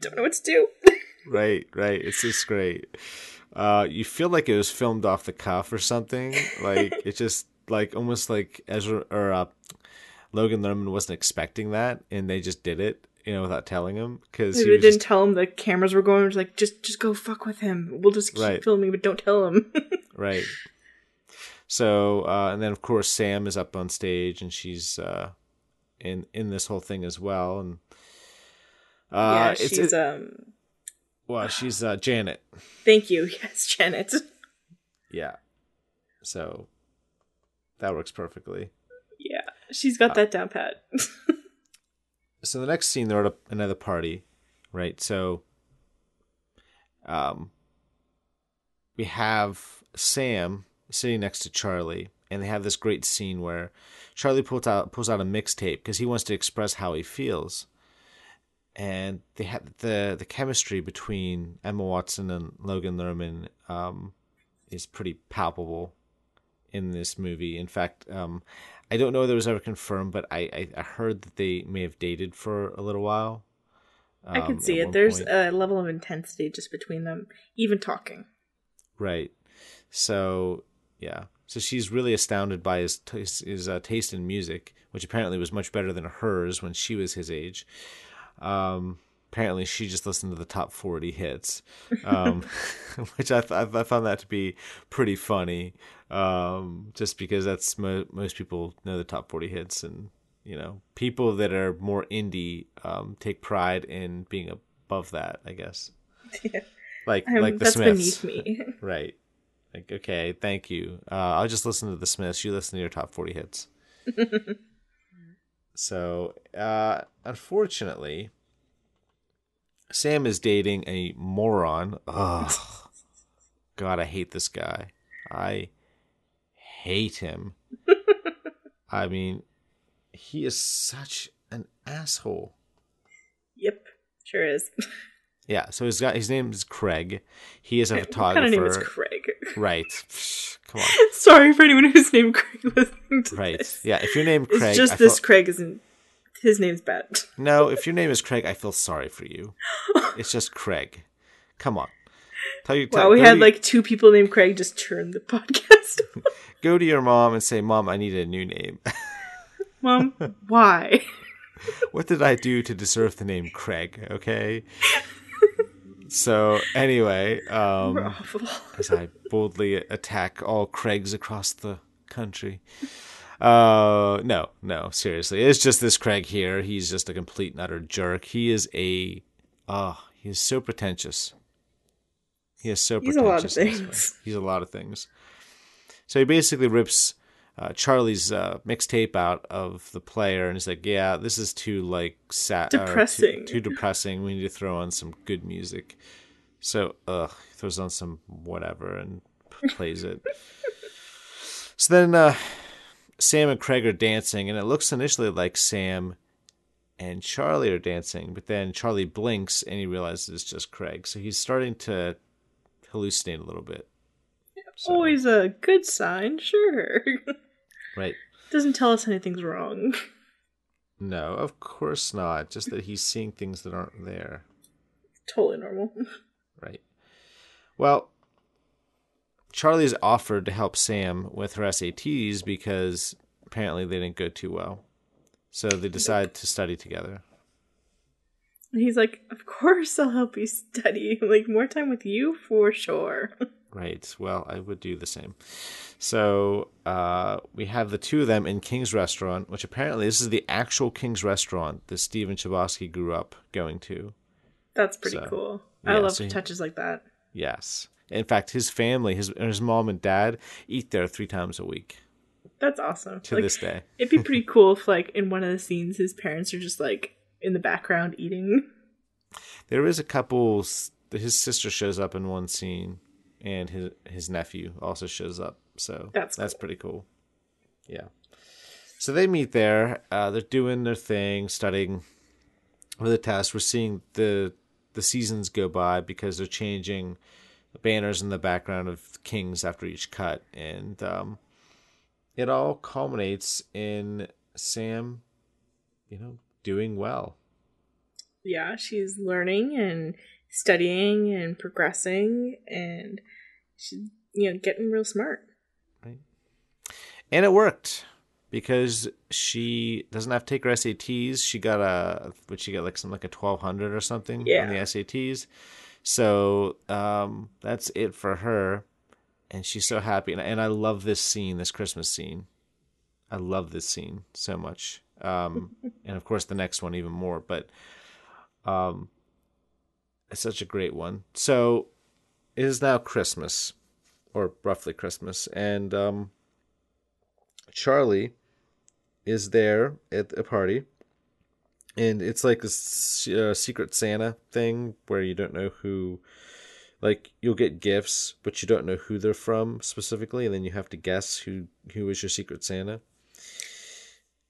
don't know what to do. Right. It's just great. You feel like it was filmed off the cuff or something. Like, it's just like almost like Ezra or Logan Lerman wasn't expecting that, and they just did it, you know, without telling him. Because they didn't tell him the cameras were going. It was like, just go fuck with him. We'll just keep filming, but don't tell him. Right. So, and then of course Sam is up on stage and she's in this whole thing as well, and she's Janet. Thank you, yes, Janet. Yeah, so that works perfectly. Yeah, she's got that down pat. So the next scene, they're at another party, right? So, we have Sam sitting next to Charlie, and they have this great scene where Charlie pulls out a mixtape because he wants to express how he feels. And they have the chemistry between Emma Watson and Logan Lerman is pretty palpable in this movie. In fact, I don't know if it was ever confirmed, but I heard that they may have dated for a little while. I can see it. There's a level of intensity just between them, even talking. Right. So... yeah, so she's really astounded by his taste in music, which apparently was much better than hers when she was his age. Apparently, she just listened to the top 40 hits, which I found that to be pretty funny, just because that's most people know the top 40 hits, and you know, people that are more indie take pride in being above that, I guess. Yeah. Like the Smiths. That's beneath me, right? Like, okay, thank you. I'll just listen to The Smiths. You listen to your top 40 hits. So, unfortunately, Sam is dating a moron. Oh, God, I hate this guy. I hate him. I mean, he is such an asshole. Yep, sure is. Yeah, so his name is Craig. He is a photographer. What kind of name is Craig? Right. Come on. Sorry for anyone who's named Craig listening to this. Yeah, if your name Craig... It's just Craig isn't... His name's bad. No, if your name is Craig, I feel sorry for you. It's just Craig. Come on. We had two people named Craig just turn the podcast off. Go to your mom and say, Mom, I need a new name. Mom, why? What did I do to deserve the name Craig, okay? So, anyway, as I boldly attack all Craigs across the country. No, seriously. It's just this Craig here. He's just a complete and utter jerk. He is so pretentious. He's a lot of things. So he basically rips Charlie's mixtape out of the player and is like, yeah, this is too depressing. Too depressing. We need to throw on some good music. So he throws on some whatever and plays it. So then Sam and Craig are dancing, and it looks initially like Sam and Charlie are dancing, but then Charlie blinks and he realizes it's just Craig. So he's starting to hallucinate a little bit. So. Always a good sign, sure. Right. Doesn't tell us anything's wrong. No, of course not. Just that he's seeing things that aren't there. Totally normal. Right. Well, Charlie's offered to help Sam with her SATs because apparently they didn't go too well. So they decide to study together. And he's like, of course I'll help you study. Like, more time with you for sure. Right. Well, I would do the same. So we have the two of them in King's Restaurant, which apparently this is the actual King's Restaurant that Stephen Chbosky grew up going to. That's pretty cool. Yeah, I love touches like that. Yes. In fact, his family, his mom and dad, eat there 3 times a week. That's awesome. To this day. It'd be pretty cool if, in one of the scenes, his parents are just, in the background eating. There is a couple. His sister shows up in one scene. And his nephew also shows up. So that's pretty cool. Yeah. So they meet there. They're doing their thing, studying for the test. We're seeing the seasons go by because they're changing banners in the background of Kings after each cut. And it all culminates in Sam, doing well. Yeah, she's learning and studying and progressing, and she's getting real smart. Right. And it worked because she doesn't have to take her SATs. She got a 1200 or something on the SATs. So that's it for her, and she's so happy. And I love this scene, this Christmas scene. I love this scene so much. And of course the next one even more, but it's such a great one. So it is now Christmas, or roughly Christmas, and Charlie is there at a party, and it's like this Secret Santa thing where you don't know who, you'll get gifts, but you don't know who they're from specifically, and then you have to guess who is your Secret Santa.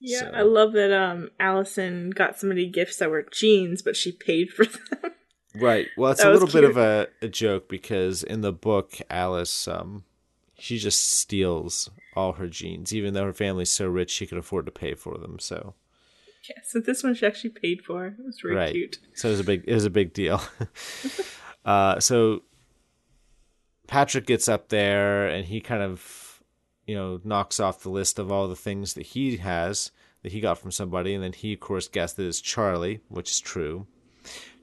Yeah, so. I love that Allison got so many gifts that were jeans, but she paid for them. Right. Well, it's a little bit of a joke because in the book, Alice, she just steals all her jeans, even though her family's so rich she could afford to pay for them. So, yeah. So this one she actually paid for. It was really cute. So it was a big deal. So Patrick gets up there and he kind of, knocks off the list of all the things that he has that he got from somebody, and then he of course guessed that it's Charlie, which is true.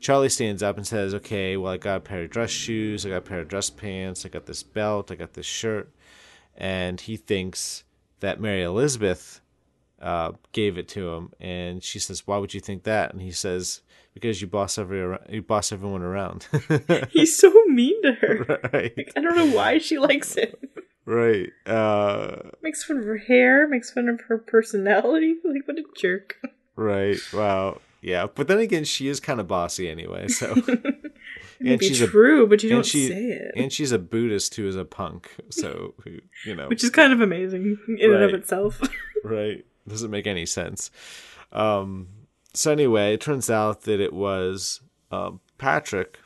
Charlie stands up and says, okay, well, I got a pair of dress shoes, I got a pair of dress pants, I got this belt, I got this shirt. And he thinks that Mary Elizabeth gave it to him, and she says, "Why would you think that?" And he says, "Because you boss everyone around." He's so mean to her. Right. Like, I don't know why she likes him. Right. Makes fun of her hair. Makes fun of her personality. Like, what a jerk. Right. Wow. Yeah. But then again, she is kind of bossy anyway. So. It'd be true, but you don't say it. And she's a Buddhist who is a punk. So, you know. Which is kind of amazing in and of itself. Right. Doesn't make any sense. So anyway, it turns out that it was Patrick.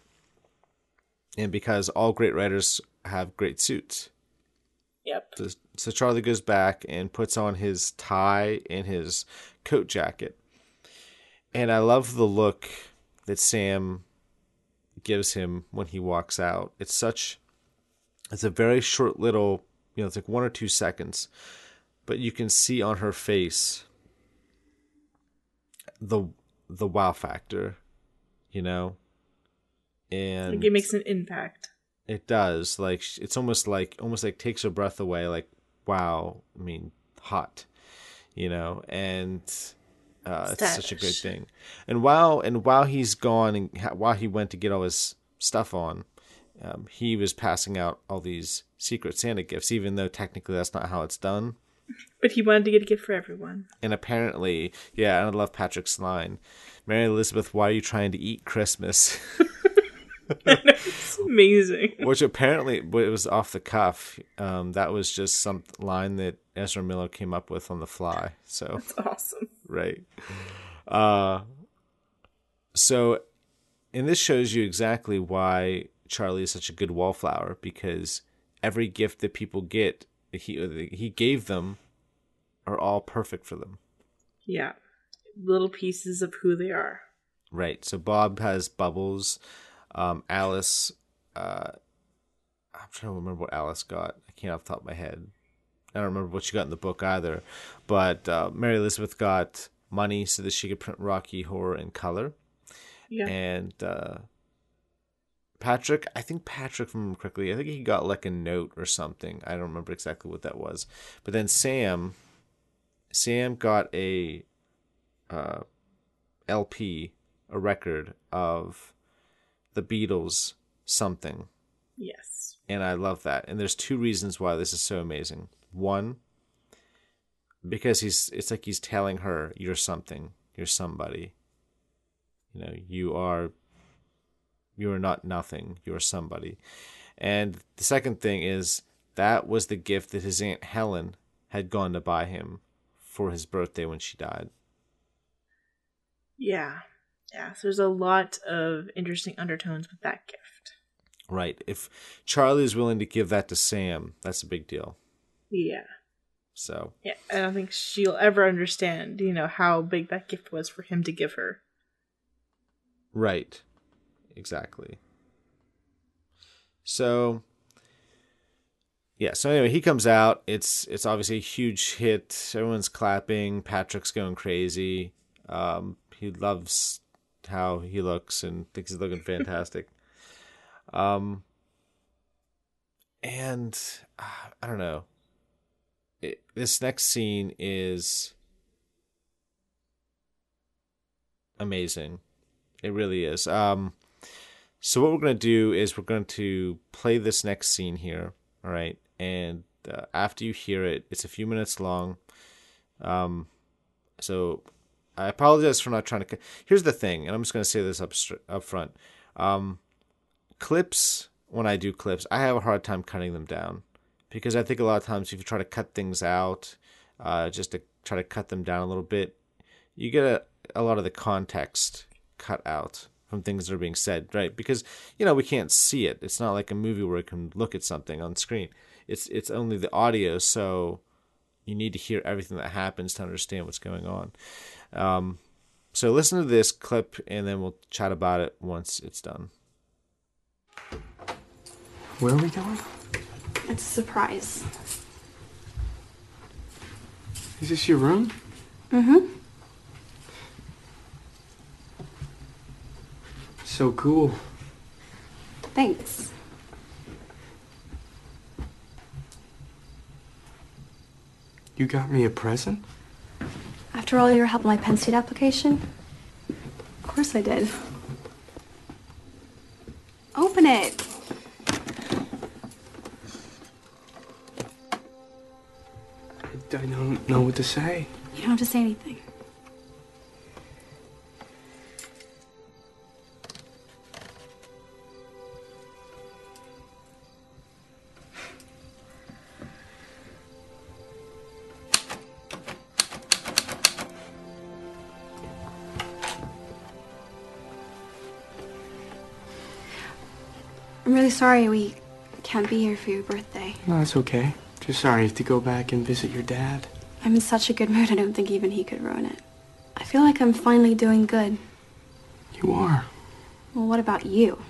And because all great writers have great suits. Yep. So Charlie goes back and puts on his tie and his coat jacket. And I love the look that Sam gives him when he walks out. It's a very short little, it's like 1 or 2 seconds. But you can see on her face the wow factor, and like it makes an impact. It does. Like, it's almost like takes her breath away. Like, wow. I mean, hot, and it's such a great thing. And while he's gone and while he went to get all his stuff on, he was passing out all these Secret Santa gifts, even though technically that's not how it's done. But he wanted to get a gift for everyone. And apparently, yeah, and I love Patrick's line, "Mary Elizabeth, why are you trying to eat Christmas?" It's amazing. Which apparently, it was off the cuff. That was just some line that Ezra Miller came up with on the fly. So that's awesome. Right. So, and this shows you exactly why Charlie is such a good wallflower, because every gift that people get, he gave them, are all perfect for them. Yeah. Little pieces of who they are. Right. So Bob has bubbles. Alice, I'm trying to remember what Alice got. I can't off the top of my head. I don't remember what she got in the book either. But Mary Elizabeth got money so that she could print Rocky Horror in color. Yeah. And Patrick, if I remember correctly, I think he got like a note or something. I don't remember exactly what that was. But then Sam got a LP, a record of The Beatles something. Yes. And I love that. And there's 2 reasons why this is so amazing. One, because it's like he's telling her, you're something, you're somebody. You are not nothing, you're somebody. And the second thing is that was the gift that his Aunt Helen had gone to buy him for his birthday when she died. Yeah. Yeah, so there's a lot of interesting undertones with that gift. Right. If Charlie is willing to give that to Sam, that's a big deal. Yeah. So. Yeah, I don't think she'll ever understand, how big that gift was for him to give her. Right. Exactly. So, yeah. So anyway, he comes out. It's obviously a huge hit. Everyone's clapping. Patrick's going crazy. He loves how he looks and thinks he's looking fantastic. And I don't know. This next scene is amazing. It really is. So what we're going to do is we're going to play this next scene here. All right. And after you hear it, it's a few minutes long. So I apologize for not trying to... Here's the thing, and I'm just going to say this up front. Clips, when I do clips, I have a hard time cutting them down. Because I think a lot of times if you try to cut things out, just to try to cut them down a little bit, you get a lot of the context cut out from things that are being said, right? Because, we can't see it. It's not like a movie where you can look at something on screen. It's only the audio, so you need to hear everything that happens to understand what's going on. So listen to this clip, and then we'll chat about it once it's done. Where are we going? It's a surprise. Is this your room? Mm-hmm. So cool. Thanks. You got me a present? After all your help on my Penn State application? Of course I did. Open it. I don't know what to say. You don't have to say anything. I'm really sorry we can't be here for your birthday. No, it's okay. Just sorry you have to go back and visit your dad. I'm in such a good mood, I don't think even he could ruin it. I feel like I'm finally doing good. You are. Well, what about you?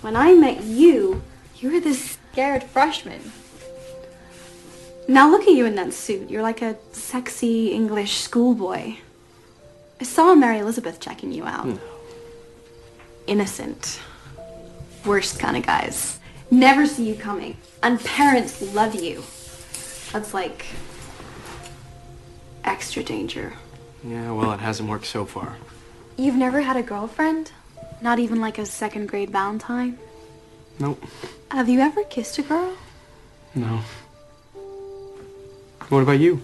When I met you, you were this scared freshman. Now look at you in that suit. You're like a sexy English schoolboy. I saw Mary Elizabeth checking you out. No. Innocent. Worst kind of guys. Never see you coming. And parents love you. That's like extra danger. Yeah, well, it hasn't worked so far. You've never had a girlfriend? Not even like a second grade Valentine? Nope. Have you ever kissed a girl? No. What about you?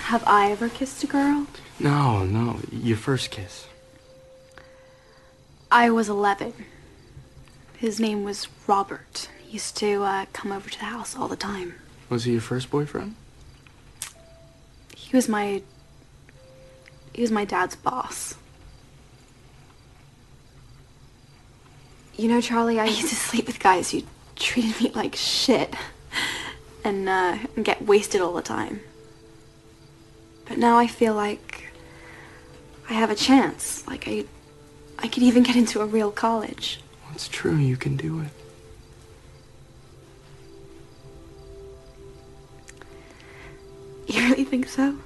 Have I ever kissed a girl? No, no, your first kiss. I was 11. His name was Robert. He used to come over to the house all the time. Was he your first boyfriend? He was my dad's boss. You know, Charlie, I used to sleep with guys who treated me like shit and get wasted all the time. But now I feel like I have a chance. Like I could even get into a real college. Well, it's true, you can do it. You really think so?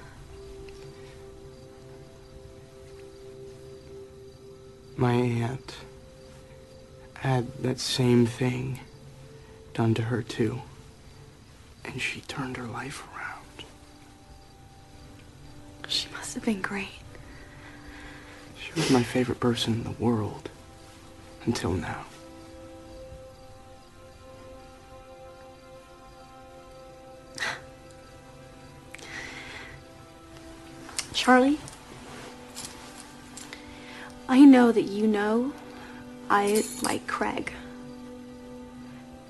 My aunt had that same thing done to her too, and she turned her life around. She must have been great. She was my favorite person in the world, until now. Charlie, I know that you know I like Craig,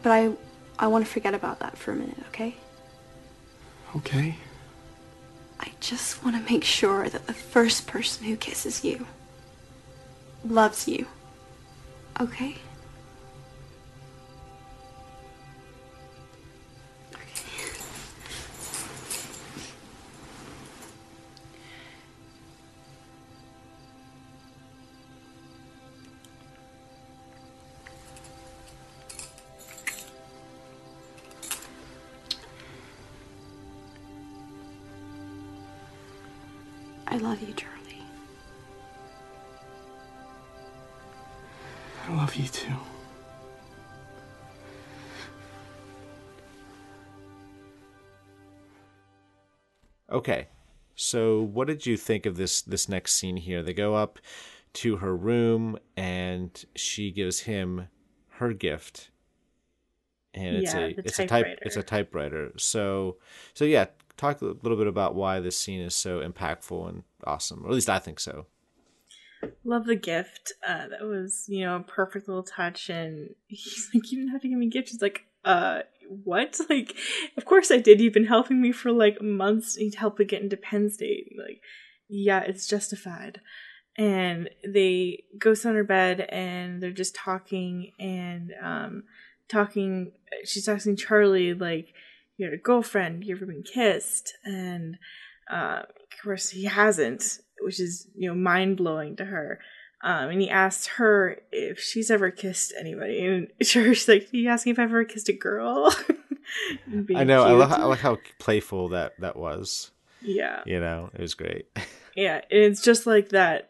but I want to forget about that for a minute, okay? Okay. I just want to make sure that the first person who kisses you loves you, okay? Okay. I love you, Charlie. I love you too. Okay, so what did you think of this next scene here? They go up to her room and she gives him her gift, and it's a typewriter. So yeah, talk a little bit about why this scene is so impactful and awesome, or at least I think so. Love the gift. That was, you know, a perfect little touch. And he's like, "You didn't have to give me a gift." She's like, what? Like, of course I did. You've been helping me for like months. He'd help me get into Penn State. Like, yeah, it's justified. And they go sit on her bed and they're just talking and she's asking Charlie, like, "You're a girlfriend. You ever been kissed?" And of course he hasn't, which is, you know, mind-blowing to her. And he asked her if she's ever kissed anybody. And sure, she's like, "You asked me if I've ever kissed a girl?" I know. I love how playful that was. Yeah. You know, it was great. Yeah. And it's just like that.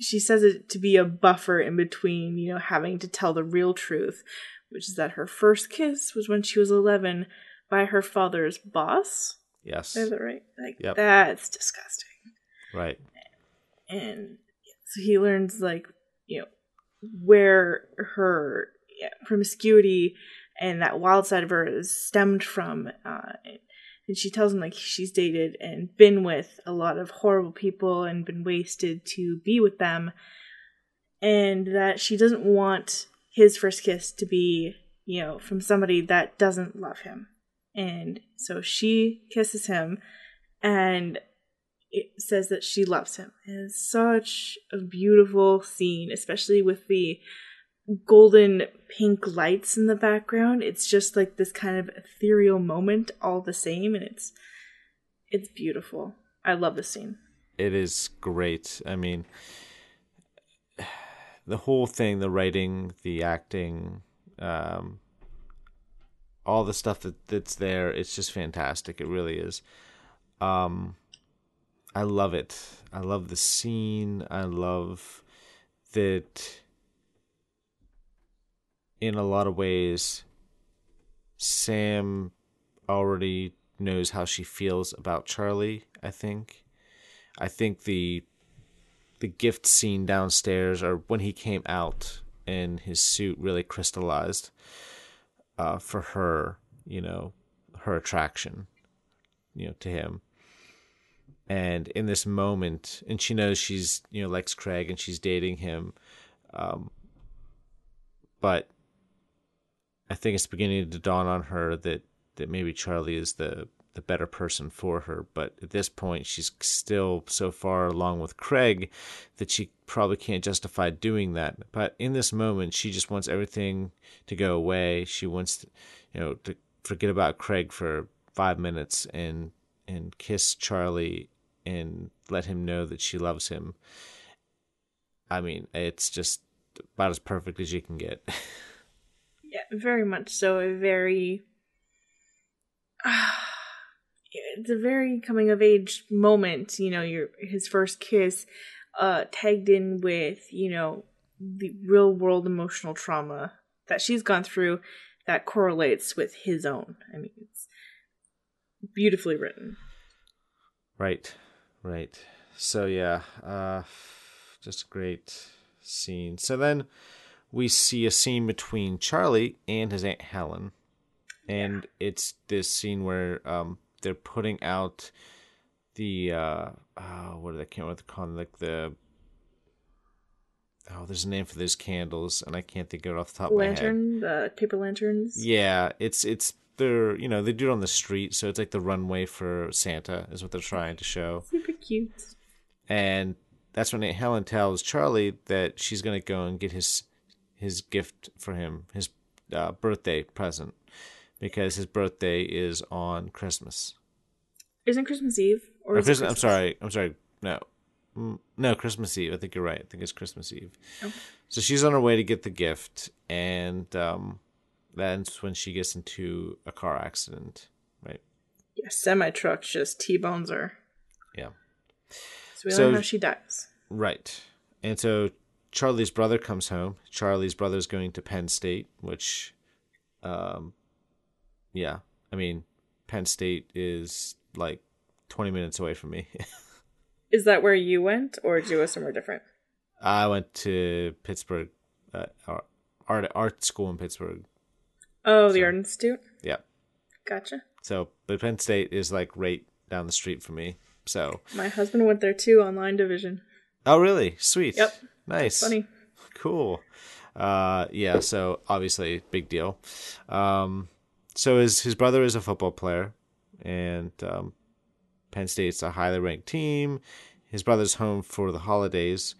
She says it to be a buffer in between, you know, having to tell the real truth, which is that her first kiss was when she was 11, by her father's boss. Yes. Is that right? Like, yep. That's disgusting. Right. And so he learns, like, you know, where her promiscuity and that wild side of her is stemmed from. And she tells him, like, she's dated and been with a lot of horrible people and been wasted to be with them. And that she doesn't want his first kiss to be, you know, from somebody that doesn't love him. And so she kisses him and it says that she loves him. And it's such a beautiful scene, especially with the golden pink lights in the background. It's just like this kind of ethereal moment all the same, and it's beautiful. I love the scene. It is great. I mean, the whole thing, the writing, the acting, all the stuff that's there, it's just fantastic. It really is. I love it. I love the scene. I love that in a lot of ways, Sam already knows how she feels about Charlie, I think. I think the gift scene downstairs, or when he came out in his suit, really crystallized for her, you know, her attraction, you know, to him. And in this moment, and she knows she's, you know, Lex Craig and she's dating him. But I think it's beginning to dawn on her that maybe Charlie is the better person for her. But at this point, she's still so far along with Craig that she probably can't justify doing that. But in this moment, she just wants everything to go away. She wants to, you know, to forget about Craig for 5 minutes and kiss Charlie and let him know that she loves him. I mean, it's just about as perfect as you can get. Yeah, very much so. It's a very coming of age moment. You know, his first kiss, tagged in with, you know, the real world emotional trauma that she's gone through that correlates with his own. I mean, it's beautifully written. Right. So yeah, just a great scene. So then we see a scene between Charlie and his Aunt Helen. And it's this scene where they're putting out the, what do they call them? Like there's a name for those candles, and I can't think of it off the top of my head. Paper lanterns? Yeah, it's they're, you know, they do it on the street, so it's like the runway for Santa is what they're trying to show. Super cute. And that's when Aunt Helen tells Charlie that she's going to go and get his gift for him, his birthday present, because his birthday is on Christmas. Isn't Christmas Eve? Christmas? I'm sorry. No, Christmas Eve. I think you're right. I think it's Christmas Eve. Okay. So she's on her way to get the gift, and that's when she gets into a car accident, right? Yeah, semi-truck just T-bones her. Yeah. So we learn how she dies. Right. And so Charlie's brother comes home. Charlie's brother's going to Penn State, which, yeah. I mean, Penn State is like 20 minutes away from me. Is that where you went, or did you go somewhere different? I went to Pittsburgh, art school in Pittsburgh. Oh, the Art Institute? Yeah. Gotcha. So, but Penn State is like right down the street from me. So my husband went there too, online division. Oh, really? Sweet. Yep. Nice. That's funny. Cool. Yeah. So obviously, big deal. So his brother is a football player, and Penn State's a highly ranked team. His brother's home for the holidays.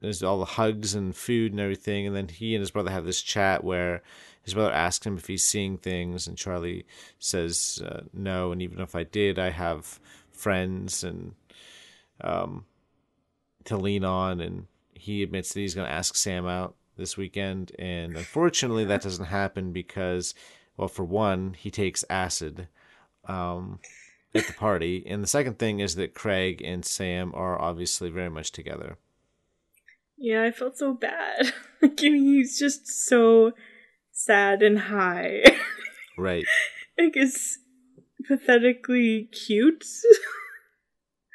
There's all the hugs and food and everything, and then he and his brother have this chat where his brother asks him if he's seeing things, and Charlie says no, and even if I did, I have friends and to lean on, and he admits that he's going to ask Sam out this weekend, and unfortunately that doesn't happen because, well, for one, he takes acid at the party, and the second thing is that Craig and Sam are obviously very much together. Yeah, I felt so bad. Like, I mean, he's just so sad and high. great. Like, it's pathetically cute.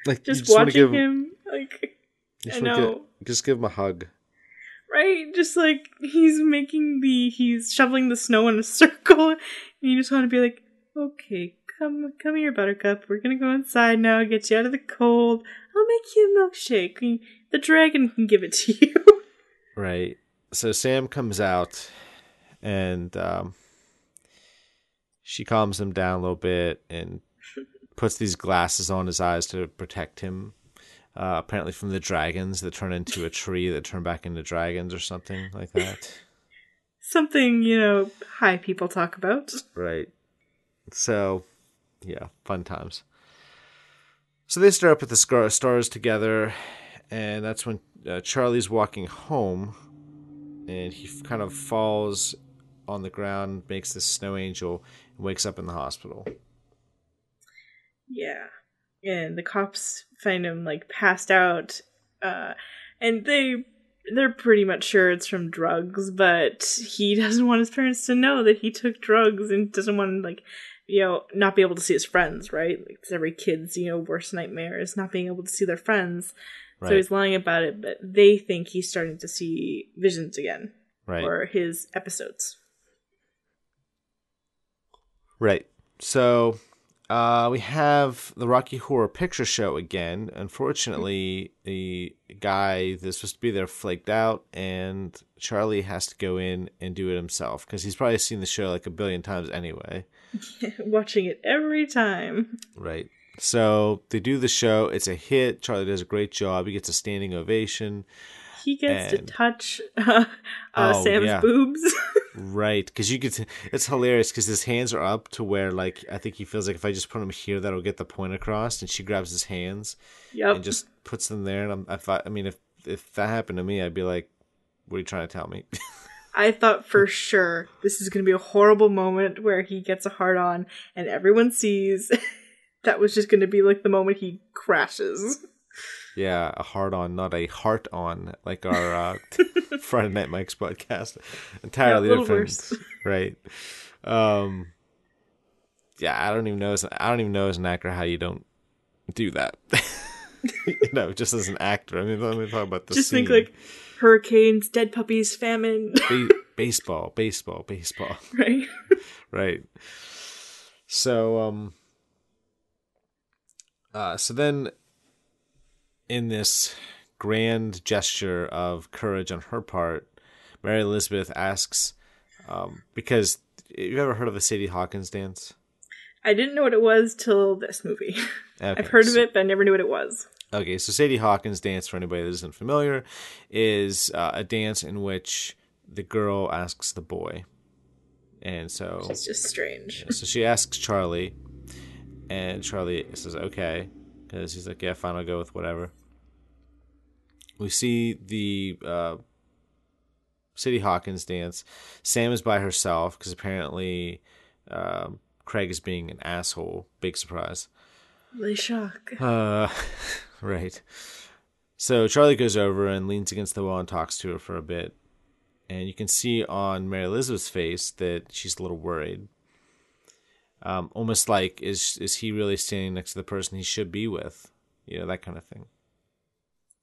Like, just watching him, like, I know. Just give him a hug. Right? Just like, he's shoveling the snow in a circle, and you just want to be like, okay, come here, Buttercup. We're going to go inside now, get you out of the cold. I'll make you a milkshake. The dragon can give it to you. Right. So Sam comes out, and she calms him down a little bit and puts these glasses on his eyes to protect him, apparently from the dragons that turn into a tree that turn back into dragons or something like that. Something, you know, high people talk about. Right. So, yeah, fun times. So they start up with the stars together, and that's when Charlie's walking home, and he kind of falls on the ground, makes this snow angel, and wakes up in the hospital. Yeah, and the cops find him, like, passed out, and they're pretty much sure it's from drugs, but he doesn't want his parents to know that he took drugs and doesn't want to, like, you know, not be able to see his friends, right? Like, it's every kid's, you know, worst nightmare is not being able to see their friends. Right. So he's lying about it, but they think he's starting to see visions again. Right. Or his episodes. Right. So we have the Rocky Horror Picture Show again. Unfortunately, the guy that's supposed to be there flaked out, and Charlie has to go in and do it himself because he's probably seen the show like a billion times anyway. Watching it every time. Right. So they do the show. It's a hit. Charlie does a great job. He gets a standing ovation. He gets to touch Sam's boobs. Right. Because you could. It's hilarious because his hands are up to where, like, I think he feels like if I just put him here, that'll get the point across. And she grabs his hands and just puts them there. And if that happened to me, I'd be like, what are you trying to tell me? I thought for sure this is going to be a horrible moment where he gets a hard on and everyone sees. That was just going to be like the moment he crashes. Yeah, a hard-on, not a heart-on, like our Friday Night Mike's podcast. Entirely different. Worse. Right. Yeah, I don't even know as an actor how you don't do that. You know, just as an actor. I mean, let me talk about the just scene. Think like hurricanes, dead puppies, famine. Baseball. Right. Right. So, so then, in this grand gesture of courage on her part, Mary Elizabeth asks, because you've ever heard of a Sadie Hawkins dance? I didn't know what it was till this movie. Okay, I've heard of it, but I never knew what it was. Okay, so Sadie Hawkins dance, for anybody that isn't familiar, is a dance in which the girl asks the boy. And so it's just strange. So she asks Charlie, and Charlie says, okay. Because he's like, yeah, fine, I'll go with whatever. We see the Sadie Hawkins dance. Sam is by herself because apparently Craig is being an asshole. Big surprise. Really shock. Right. So Charlie goes over and leans against the wall and talks to her for a bit. And you can see on Mary Elizabeth's face that she's a little worried. Almost like, is he really standing next to the person he should be with? You know, that kind of thing.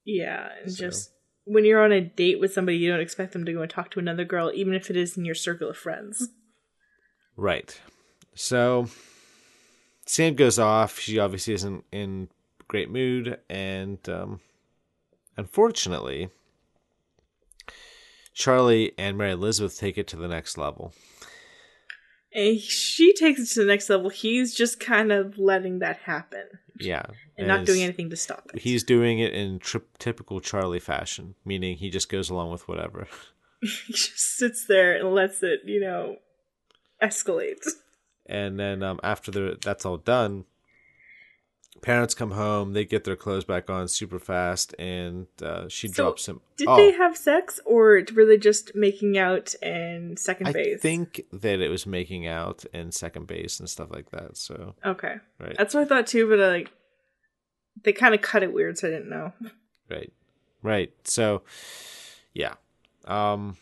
Yeah, and so. Just when you're on a date with somebody, you don't expect them to go and talk to another girl, even if it is in your circle of friends. Right. So Sam goes off. She obviously isn't in great mood, and unfortunately, Charlie and Mary Elizabeth take it to the next level. And she takes it to the next level. He's just kind of letting that happen. Yeah. And not doing anything to stop it. He's doing it in typical Charlie fashion, meaning he just goes along with whatever. He just sits there and lets it, you know, escalate. And then after that's all done, parents come home. They get their clothes back on super fast, and she drops him. Did they have sex, or were they just making out and second base? I think that it was making out and second base and stuff like that. So okay, right. That's what I thought too. But like, they kind of cut it weird, so I didn't know. Right. So yeah, and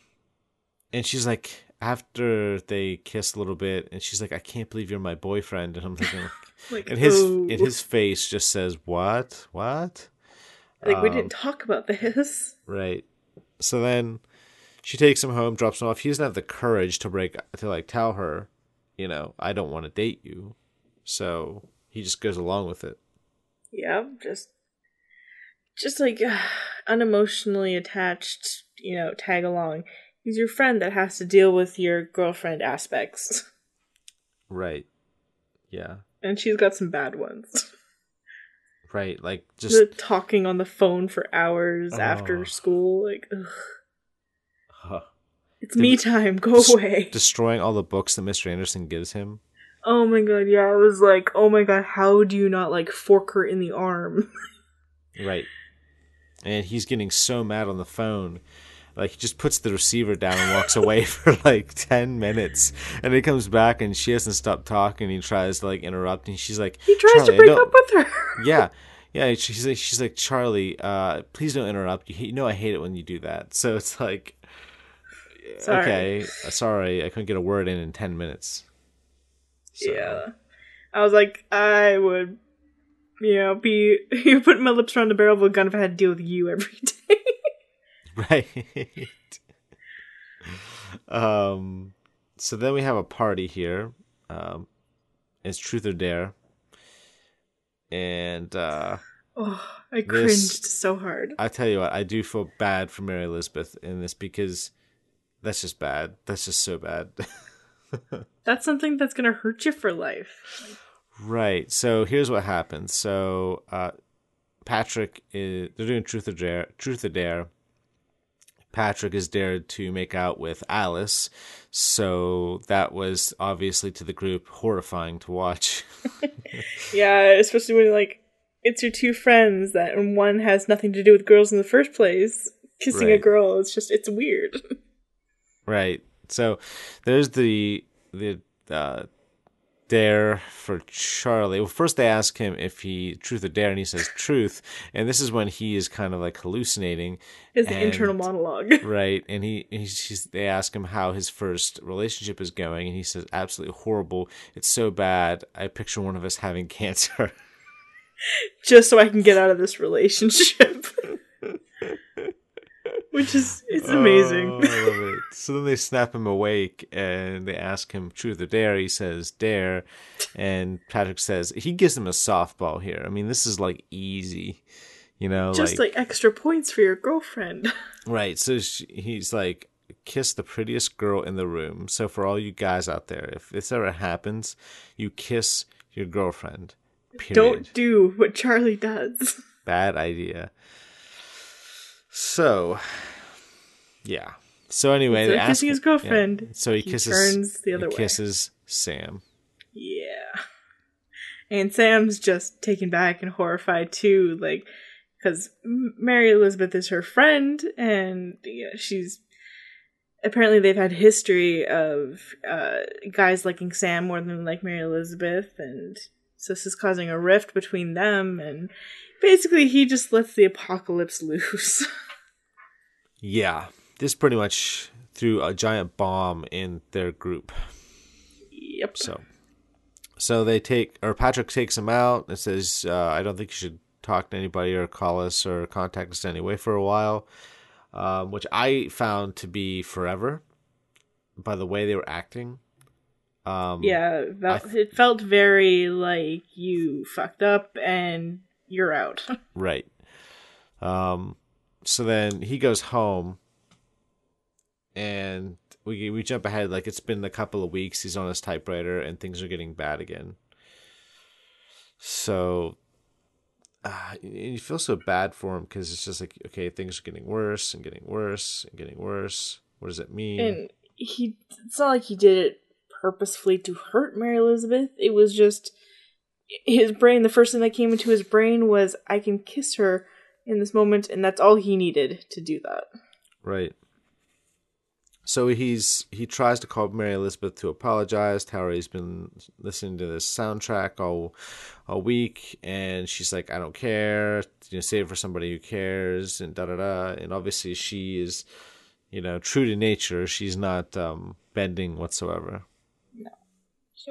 she's like, after they kiss a little bit, and she's like, "I can't believe you're my boyfriend," and I'm thinking, like, and his face just says, "What?" Like, we didn't talk about this, right? So then she takes him home, drops him off. He doesn't have the courage to tell her, you know, I don't want to date you. So he just goes along with it. Yeah, just unemotionally attached, you know, tag along. He's your friend that has to deal with your girlfriend aspects. Right. Yeah. And she's got some bad ones. Right, like just... the talking on the phone for hours after school, like, ugh. Huh. It's me time, go away. Destroying all the books that Mr. Anderson gives him. Oh my god, yeah, I was like, oh my god, how do you not, like, fork her in the arm? Right. And he's getting so mad on the phone. Like, he just puts the receiver down and walks away for, like, 10 minutes. And he comes back, and she hasn't stopped talking. He tries to, like, interrupt, and she's like... He tries to break up with her. Yeah. Yeah, she's like, Charlie, please don't interrupt. You know I hate it when you do that. So it's like, sorry, I couldn't get a word in 10 minutes. So. Yeah. I was like, I would, you know, be... You're putting my lips around the barrel of a gun if I had to deal with you every day. Right. So then we have a party here. It's Truth or Dare. And I cringed so hard. I tell you what, I do feel bad for Mary Elizabeth in this, because that's just bad. That's just so bad. That's something that's going to hurt you for life. Right. So here's what happens. So Patrick is... They're doing Truth or Dare. Patrick is dared to make out with Alice, so that was obviously, to the group, horrifying to watch. Yeah, especially when, like, it's your two friends that one has nothing to do with girls in the first place. Kissing right. a girl, it's weird. Right. So there's the dare for Charlie. Well, first they ask him if he truth or dare, and he says truth, and this is when he is kind of like hallucinating his internal monologue. Right. And they ask him how his first relationship is going, and he says absolutely horrible, it's so bad, I picture one of us having cancer just so I can get out of this relationship. Which is, it's amazing. Oh, I love it. So then they snap him awake, and they ask him, truth or dare? He says, dare. And Patrick says, he gives him a softball here. I mean, this is, like, easy, you know? Just, like extra points for your girlfriend. Right. So he's like, kiss the prettiest girl in the room. So for all you guys out there, if this ever happens, you kiss your girlfriend. Period. Don't do what Charlie does. Bad idea. So, yeah. So anyway, they ask his girlfriend. Yeah. So he turns the other way. Kisses Sam. Yeah. And Sam's just taken back and horrified too, like, because Mary Elizabeth is her friend, and you know, she's apparently they've had history of guys liking Sam more than like Mary Elizabeth, and so this is causing a rift between them, and basically he just lets the apocalypse loose. Yeah. This pretty much threw a giant bomb in their group. Yep. So Patrick takes him out and says, I don't think you should talk to anybody or call us or contact us anyway for a while, which I found to be forever by the way they were acting. Yeah, it felt very like you fucked up and you're out. Right. So then he goes home, and we jump ahead. Like, it's been a couple of weeks. He's on his typewriter, and things are getting bad again. So you feel so bad for him, because it's just like, okay, things are getting worse and getting worse and getting worse. What does it mean? And it's not like he did it purposefully to hurt Mary Elizabeth. It was just his brain. The first thing that came into his brain was, I can kiss her in this moment, and that's all he needed to do that. Right. So he tries to call Mary Elizabeth to apologize. Harry's been listening to this soundtrack all week, and she's like, I don't care. You know, save it for somebody who cares, and da da da. And obviously she is true to nature, she's not bending whatsoever. No.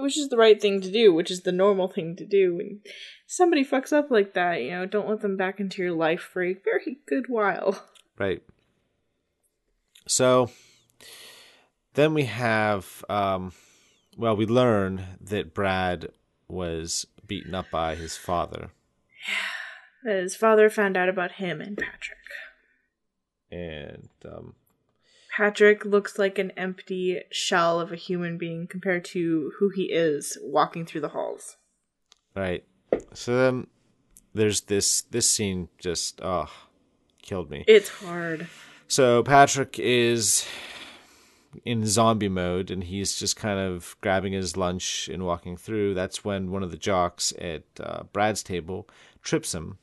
Which is the right thing to do, which is the normal thing to do. When somebody fucks up like that, don't let them back into your life for a very good while. Right. So then we have, we learn that Brad was beaten up by his father. Yeah. His father found out about him and Patrick. And Patrick looks like an empty shell of a human being compared to who he is walking through the halls. Right. So then there's this scene just, killed me. It's hard. So Patrick is in zombie mode, and he's just kind of grabbing his lunch and walking through. That's when one of the jocks at Brad's table trips him.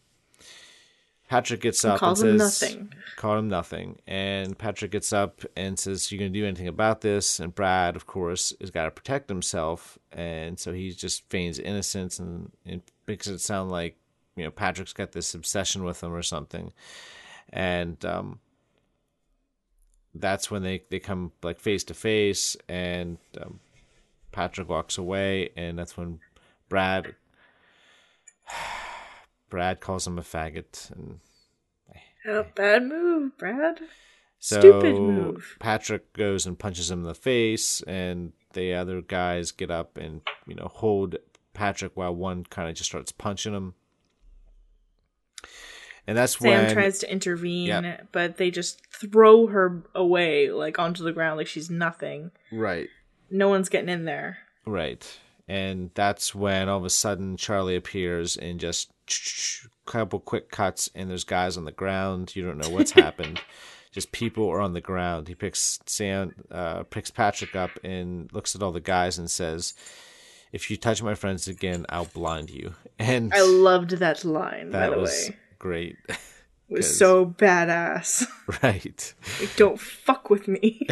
Patrick gets up and says, called him nothing. And Patrick gets up and says, "You're going to do anything about this?" And Brad, of course, has got to protect himself. And so he just feigns innocence and makes it sound like, Patrick's got this obsession with him or something. And that's when they come like face to face, and Patrick walks away. And that's when Brad calls him a faggot. And bad move, Brad. So stupid move. Patrick goes and punches him in the face, and the other guys get up and hold Patrick while one kind of just starts punching him. And that's when Sam tries to intervene, yep. But they just throw her away, like onto the ground, like she's nothing. Right. No one's getting in there. Right. And that's when all of a sudden Charlie appears and just couple quick cuts, and there's guys on the ground. You don't know what's happened. Just people are on the ground. He picks Patrick up and looks at all the guys and says, "If you touch my friends again, I'll blind you." And I loved that line. That was great. It was so badass. Right. Like, don't fuck with me.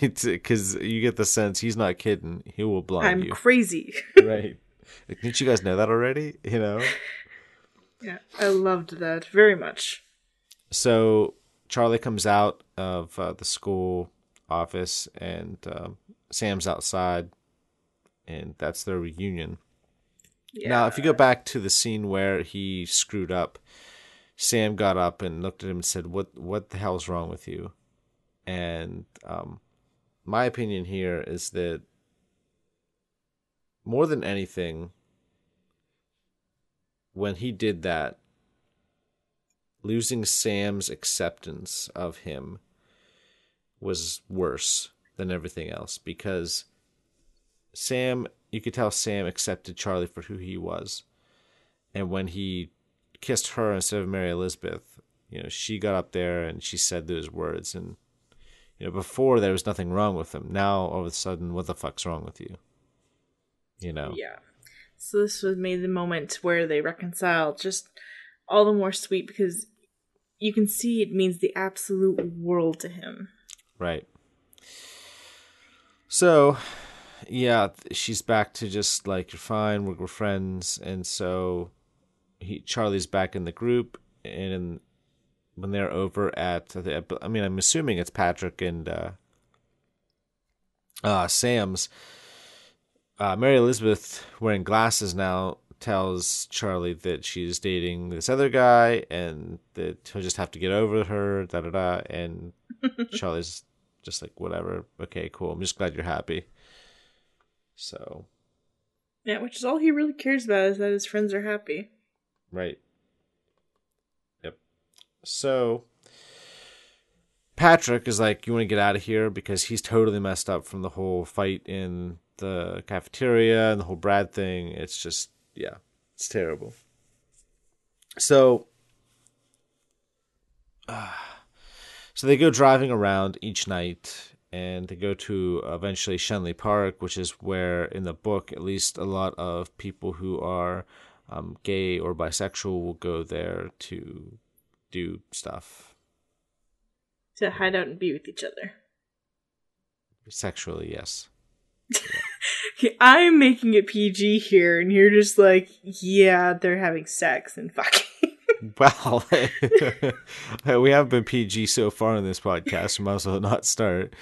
Because you get the sense he's not kidding. He will blind you. I'm crazy. Right. Like, didn't you guys know that already? Yeah, I loved that very much. So Charlie comes out of the school office, and Sam's outside, and that's their reunion. Yeah. Now, if you go back to the scene where he screwed up, Sam got up and looked at him and said, "What the hell's wrong with you?" And my opinion here is that more than anything, when he did that, losing Sam's acceptance of him was worse than everything else, because you could tell Sam accepted Charlie for who he was. And when he kissed her instead of Mary Elizabeth, she got up there and she said those words. And, before there was nothing wrong with him. Now, all of a sudden, what the fuck's wrong with you? Yeah. So this was made the moment where they reconciled just all the more sweet, because you can see it means the absolute world to him. Right. So, yeah, she's back to just like, "You're fine, we're friends." And so Charlie's back in the group, and when they're over at I'm assuming it's Patrick and Sam's. Mary Elizabeth, wearing glasses now, tells Charlie that she's dating this other guy and that he'll just have to get over her, da-da-da, and Charlie's just like, "Whatever, okay, cool, I'm just glad you're happy." So. Yeah, which is all he really cares about, is that his friends are happy. Right. Yep. So Patrick is like, "You want to get out of here?" because he's totally messed up from the whole fight in the cafeteria and the whole Brad thing. It's just, yeah, it's terrible. So so they go driving around each night, and they go to eventually Shenley Park, which is where in the book at least a lot of people who are gay or bisexual will go there to do stuff. To hide out and be with each other. Sexually, yes. Yeah. I'm making it PG here, and you're just like, yeah, they're having sex and fucking. Wow. We have been PG so far in this podcast. We might as well not start.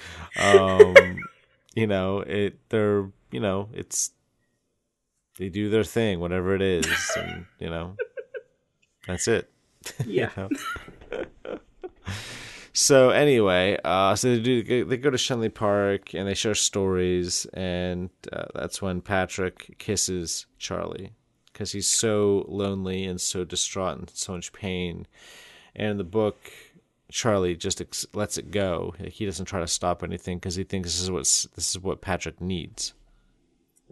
You know, it, they're, you know, it's, they do their thing, whatever it is. And, you know, that's it. Yeah. You know? So anyway, so they go to Shenley Park and they share stories, and that's when Patrick kisses Charlie because he's so lonely and so distraught and so much pain. And in the book, Charlie just lets it go. Like, he doesn't try to stop anything because he thinks this is what Patrick needs.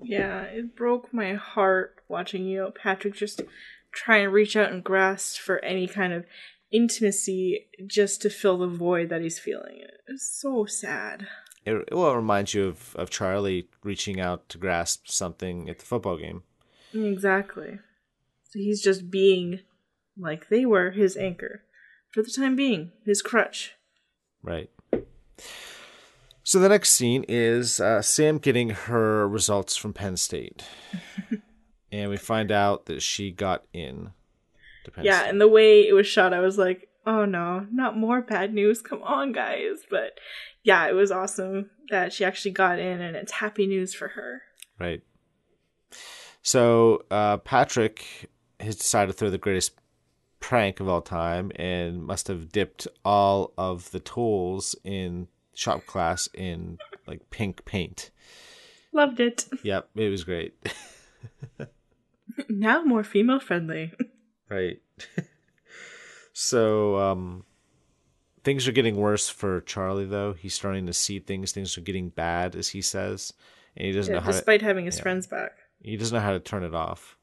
Yeah, it broke my heart watching Patrick just try and reach out and grasp for any kind of intimacy just to fill the void that he's feeling. It's so sad. It reminds you of Charlie reaching out to grasp something at the football game. Exactly. So he's just being, like they were, his anchor. For the time being, his crutch. Right. So the next scene is Sam getting her results from Penn State. And we find out that she got in. Yeah, and the way it was shot, I was like, oh no, not more bad news. Come on, guys. But yeah, it was awesome that she actually got in, and it's happy news for her. Right. So Patrick has decided to throw the greatest prank of all time and must have dipped all of the tools in shop class in like pink paint. Loved it. Yep, it was great. Now more female friendly. Right. So things are getting worse for Charlie, though. He's starting to see things. Things are getting bad, as he says. And he doesn't know how, despite having his friends back. He doesn't know how to turn it off.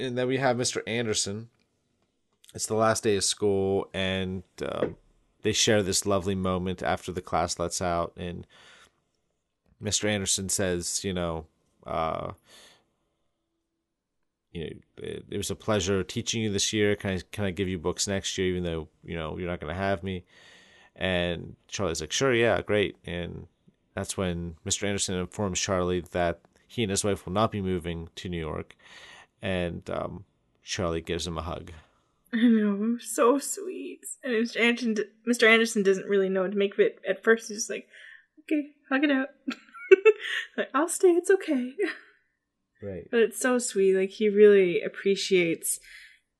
And then we have Mr. Anderson. It's the last day of school, and they share this lovely moment after the class lets out. And Mr. Anderson says, you know, it was a pleasure teaching you this year. Can I give you books next year, even though, you know, you're not going to have me? And Charlie's like, sure, yeah, great. And that's when Mr. Anderson informs Charlie that he and his wife will not be moving to New York. And Charlie gives him a hug. I know, it was so sweet. And Mr. Anderson doesn't really know what to make of it at first. He's just like, okay, hug it out. Like, I'll stay, it's okay. Right. But it's so sweet. Like, he really appreciates,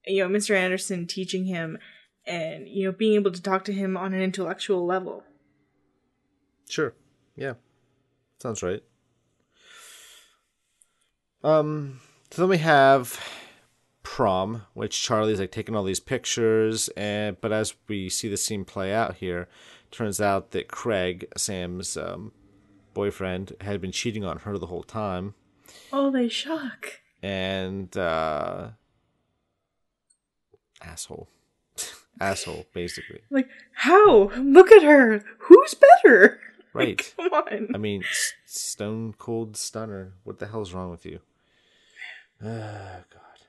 you know, Mr. Anderson teaching him and, you know, being able to talk to him on an intellectual level. Sure. Yeah. Sounds right. So then we have prom, which Charlie's like taking all these pictures, but as we see the scene play out here, it turns out that Craig, Sam's boyfriend, had been cheating on her the whole time. Oh, they shock. And, asshole. Asshole, basically. Like, how? Look at her. Who's better? Right. Like, come on. I mean, stone cold stunner. What the hell's wrong with you? Oh, God.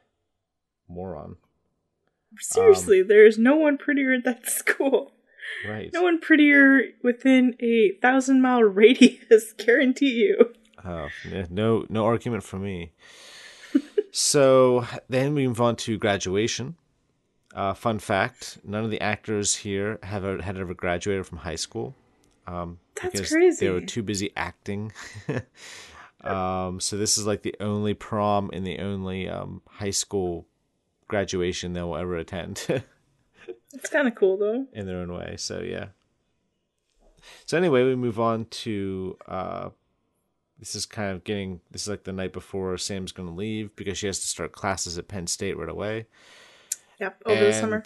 Moron. Seriously, there's no one prettier at that school. Right. No one prettier within a 1,000-mile radius, guarantee you. Oh, no argument for me. So then we move on to graduation. Fun fact, none of the actors here had ever graduated from high school. That's crazy. They were too busy acting. So this is like the only prom and the only high school graduation they'll ever attend. It's kind of cool, though. In their own way, so yeah. So anyway, we move on to... This is like the night before Sam's going to leave because she has to start classes at Penn State right away. Yep, over the summer.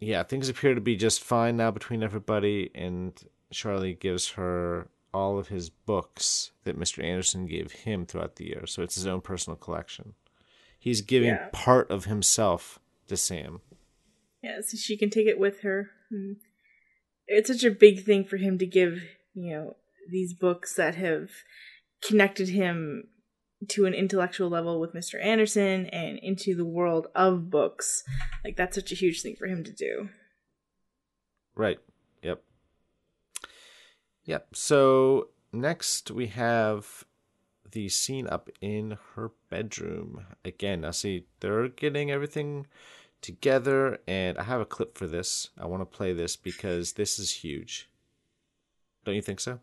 Yeah, things appear to be just fine now between everybody, and Charlie gives her all of his books that Mr. Anderson gave him throughout the year. So it's his own personal collection. He's giving part of himself to Sam. Yeah, so she can take it with her. It's such a big thing for him to give, you know, these books that have connected him to an intellectual level with Mr. Anderson and into the world of books. Like, that's such a huge thing for him to do. Right. Yep. Yep. So next we have the scene up in her bedroom. Again, I see they're getting everything together, and I have a clip for this. I want to play this because this is huge. Don't you think so?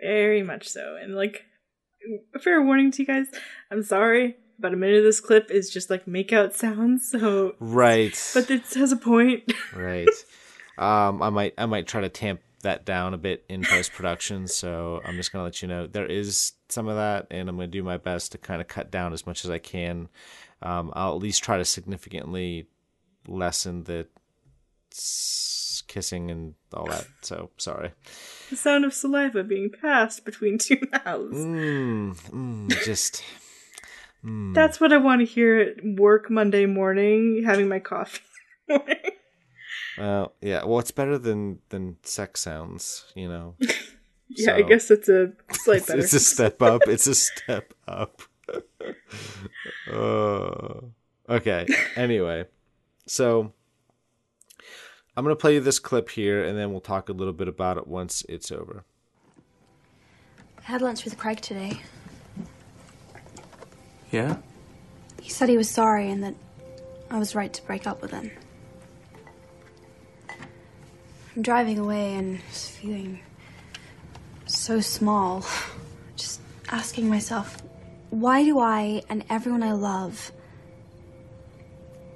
Very much so. And like, a fair warning to you guys, I'm sorry, but a minute of this clip is just like make-out sounds, so... Right. But it has a point. Right. I might try to tamp that down a bit in post-production, so I'm just going to let you know there is some of that, and I'm going to do my best to kind of cut down as much as I can. I'll at least try to significantly lessen the kissing and all that, so sorry. The sound of saliva being passed between two mouths. That's what I want to hear at work Monday morning, having my coffee. Well, yeah. Well, it's better than sex sounds, you know. Yeah, so, I guess it's a slight better. It's a step up. It's a step up. Okay. Anyway, so I'm going to play you this clip here, and then we'll talk a little bit about it once it's over. I had lunch with Craig today. Yeah? He said he was sorry and that I was right to break up with him. I'm driving away and just feeling so small. Just asking myself, why do I and everyone I love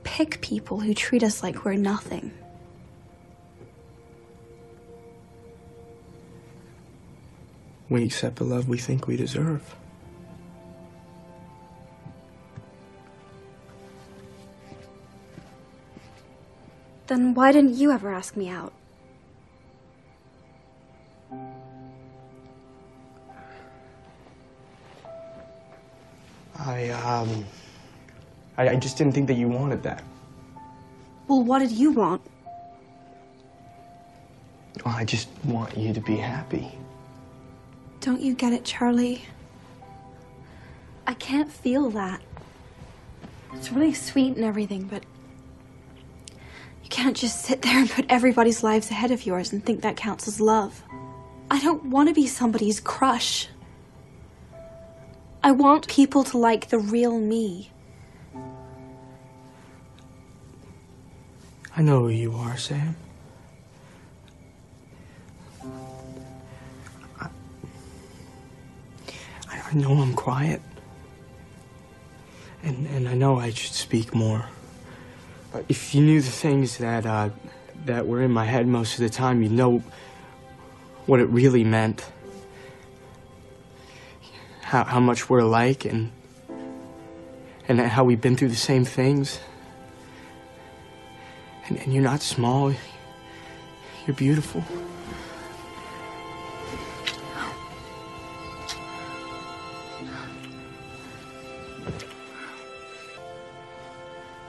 pick people who treat us like we're nothing? We accept the love we think we deserve. Then why didn't you ever ask me out? I just didn't think that you wanted that. Well, what did you want? Well, I just want you to be happy. Don't you get it, Charlie? I can't feel that. It's really sweet and everything, but... you can't just sit there and put everybody's lives ahead of yours and think that counts as love. I don't want to be somebody's crush. I want people to like the real me. I know who you are, Sam. I know I'm quiet. And I know I should speak more. But if you knew the things that were in my head most of the time, you'd know what it really meant. How much we're alike and how we've been through the same things. And you're not small. You're beautiful.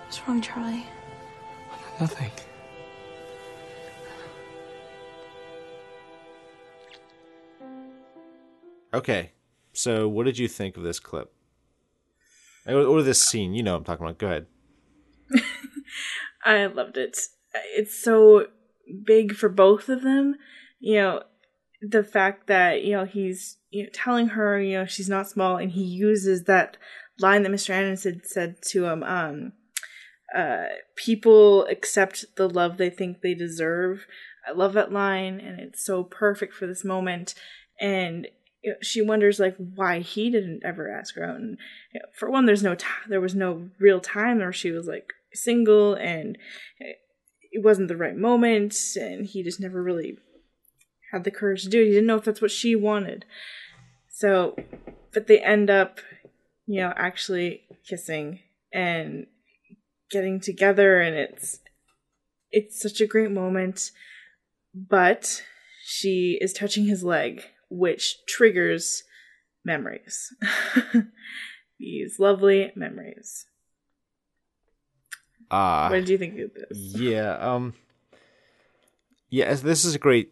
What's wrong, Charlie? Nothing. Okay. So, what did you think of this clip? Or this scene? You know what I'm talking about. Go ahead. I loved it. It's so big for both of them. You know, the fact that, you know, he's telling her, you know, she's not small, and he uses that line that Mr. Anderson said to him, people accept the love they think they deserve. I love that line, and it's so perfect for this moment. And she wonders, like, why he didn't ever ask her out. And, you know, for one, there was no real time where she was, like, single, and it wasn't the right moment, and he just never really had the courage to do it. He didn't know if that's what she wanted. So, but they end up, you know, actually kissing and getting together, and it's such a great moment. But she is touching his leg, which triggers memories. These lovely memories. What did you think of this? Yeah, yeah, this is a great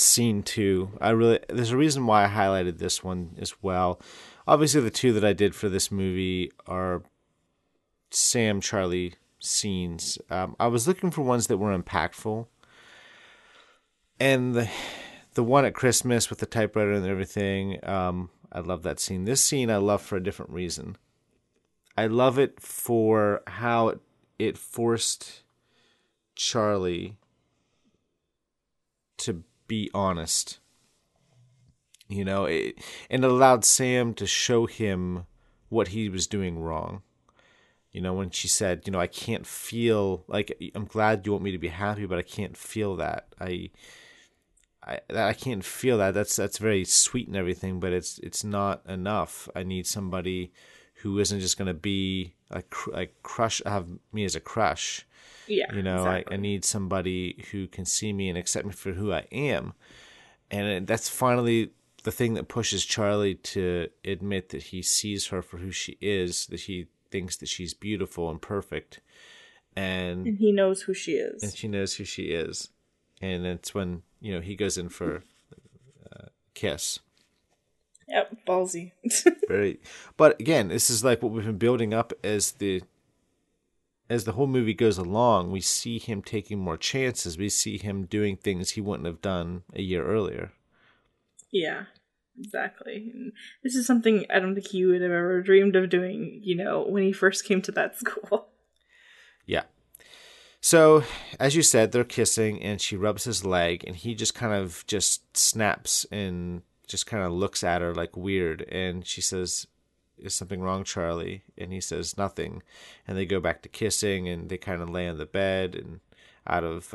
scene too. There's a reason why I highlighted this one as well. Obviously the two that I did for this movie are Sam Charlie scenes. I was looking for ones that were impactful. And the one at Christmas with the typewriter and everything, I love that scene. This scene I love for a different reason. I love it for how it forced Charlie to be honest. You know, and it allowed Sam to show him what he was doing wrong. You know, when she said, you know, I can't feel, like, I'm glad you want me to be happy, but I can't feel that. I can't feel that. That's very sweet and everything, but it's not enough. I need somebody who isn't just going to be like crush, have me as a crush. Yeah, you know, exactly. I need somebody who can see me and accept me for who I am. And that's finally the thing that pushes Charlie to admit that he sees her for who she is, that he thinks that she's beautiful and perfect. And he knows who she is. And she knows who she is. And it's when, you know, he goes in for a kiss. Yep, ballsy. Very. But again, this is like what we've been building up as the whole movie goes along. We see him taking more chances. We see him doing things he wouldn't have done a year earlier. Yeah, exactly. And this is something I don't think he would have ever dreamed of doing, you know, when he first came to that school. Yeah. So, as you said, they're kissing and she rubs his leg and he just kind of just snaps and just kind of looks at her like weird. And she says, is something wrong, Charlie? And he says nothing. And they go back to kissing and they kind of lay on the bed and out of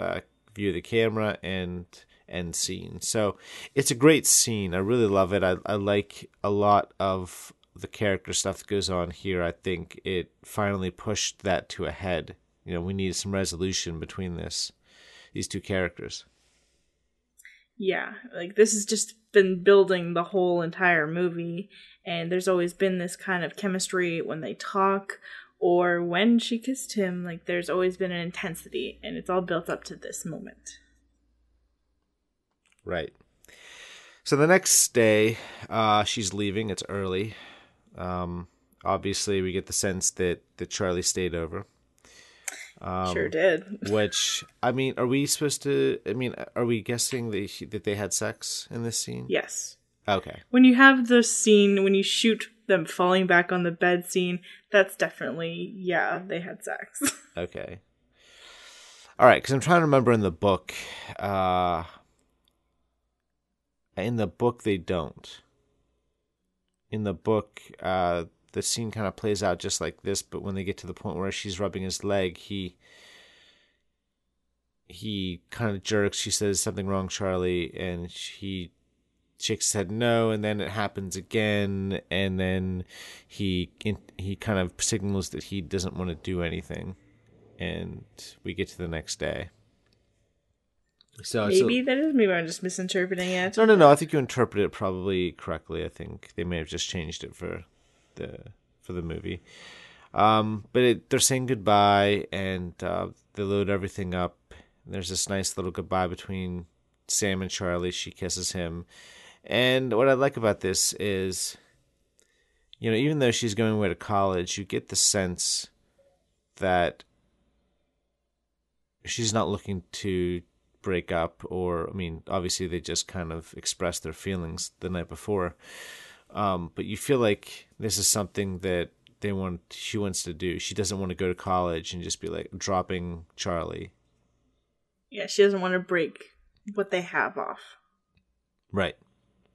view of the camera and end scene. So it's a great scene. I really love it. I like a lot of the character stuff that goes on here. I think it finally pushed that to a head. You know, we need some resolution between these two characters. Yeah, like this has just been building the whole entire movie, and there's always been this kind of chemistry when they talk or when she kissed him. Like, there's always been an intensity, and it's all built up to this moment. Right. So the next day, she's leaving. It's early. Obviously, we get the sense that Charlie stayed over. Sure did. Which, I mean, are we guessing that they had sex in this scene? Yes. Okay. When you have the scene, when you shoot them falling back on the bed scene, that's definitely, yeah, they had sex. Okay. All right, because I'm trying to remember in the book. In the book, they don't. In the book, the scene kind of plays out just like this, but when they get to the point where she's rubbing his leg, he kind of jerks. She says, something wrong, Charlie, and he shakes his head no, and then it happens again, and then he kind of signals that he doesn't want to do anything, and we get to the next day. So maybe that is maybe I'm just misinterpreting it. No. I think you interpret it probably correctly. I think they may have just changed it for the movie. But they're saying goodbye, and they load everything up. There's this nice little goodbye between Sam and Charlie. She kisses him, and what I like about this is, you know, even though she's going away to college, you get the sense that she's not looking to break up, or, I mean, obviously they just kind of expressed their feelings the night before. But you feel like this is something that she wants to do. She doesn't want to go to college and just be like dropping Charlie. Yeah, she doesn't want to break what they have off. Right.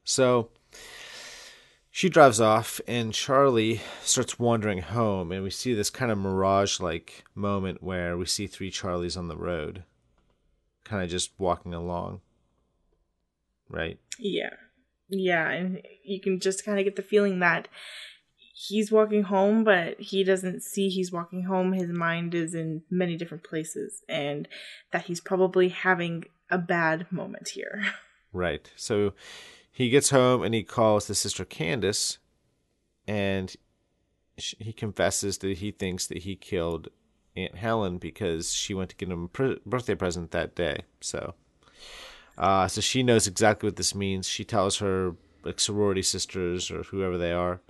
So she drives off and Charlie starts wandering home, and we see this kind of mirage-like moment where we see three Charlies on the road, kind of just walking along, right? Yeah, and you can just kind of get the feeling that he's walking home, but he doesn't see he's walking home. His mind is in many different places, and that he's probably having a bad moment here. Right. So he gets home, and he calls the sister Candace, and he confesses that he thinks that he killed Aunt Helen because she went to get him a birthday present that day. So she knows exactly what this means. She tells her, like, sorority sisters or whoever they are,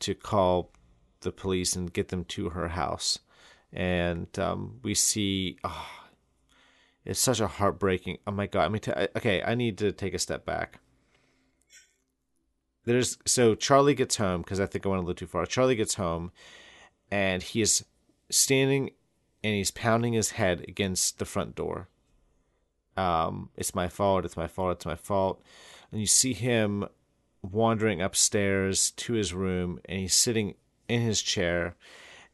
to call the police and get them to her house. And we see, it's such a heartbreaking. Oh my God. I need to take a step back. So Charlie gets home, because I think I went a little too far. Charlie gets home, and he is standing and he's pounding his head against the front door. It's my fault, it's my fault, it's my fault. And you see him wandering upstairs to his room, and he's sitting in his chair,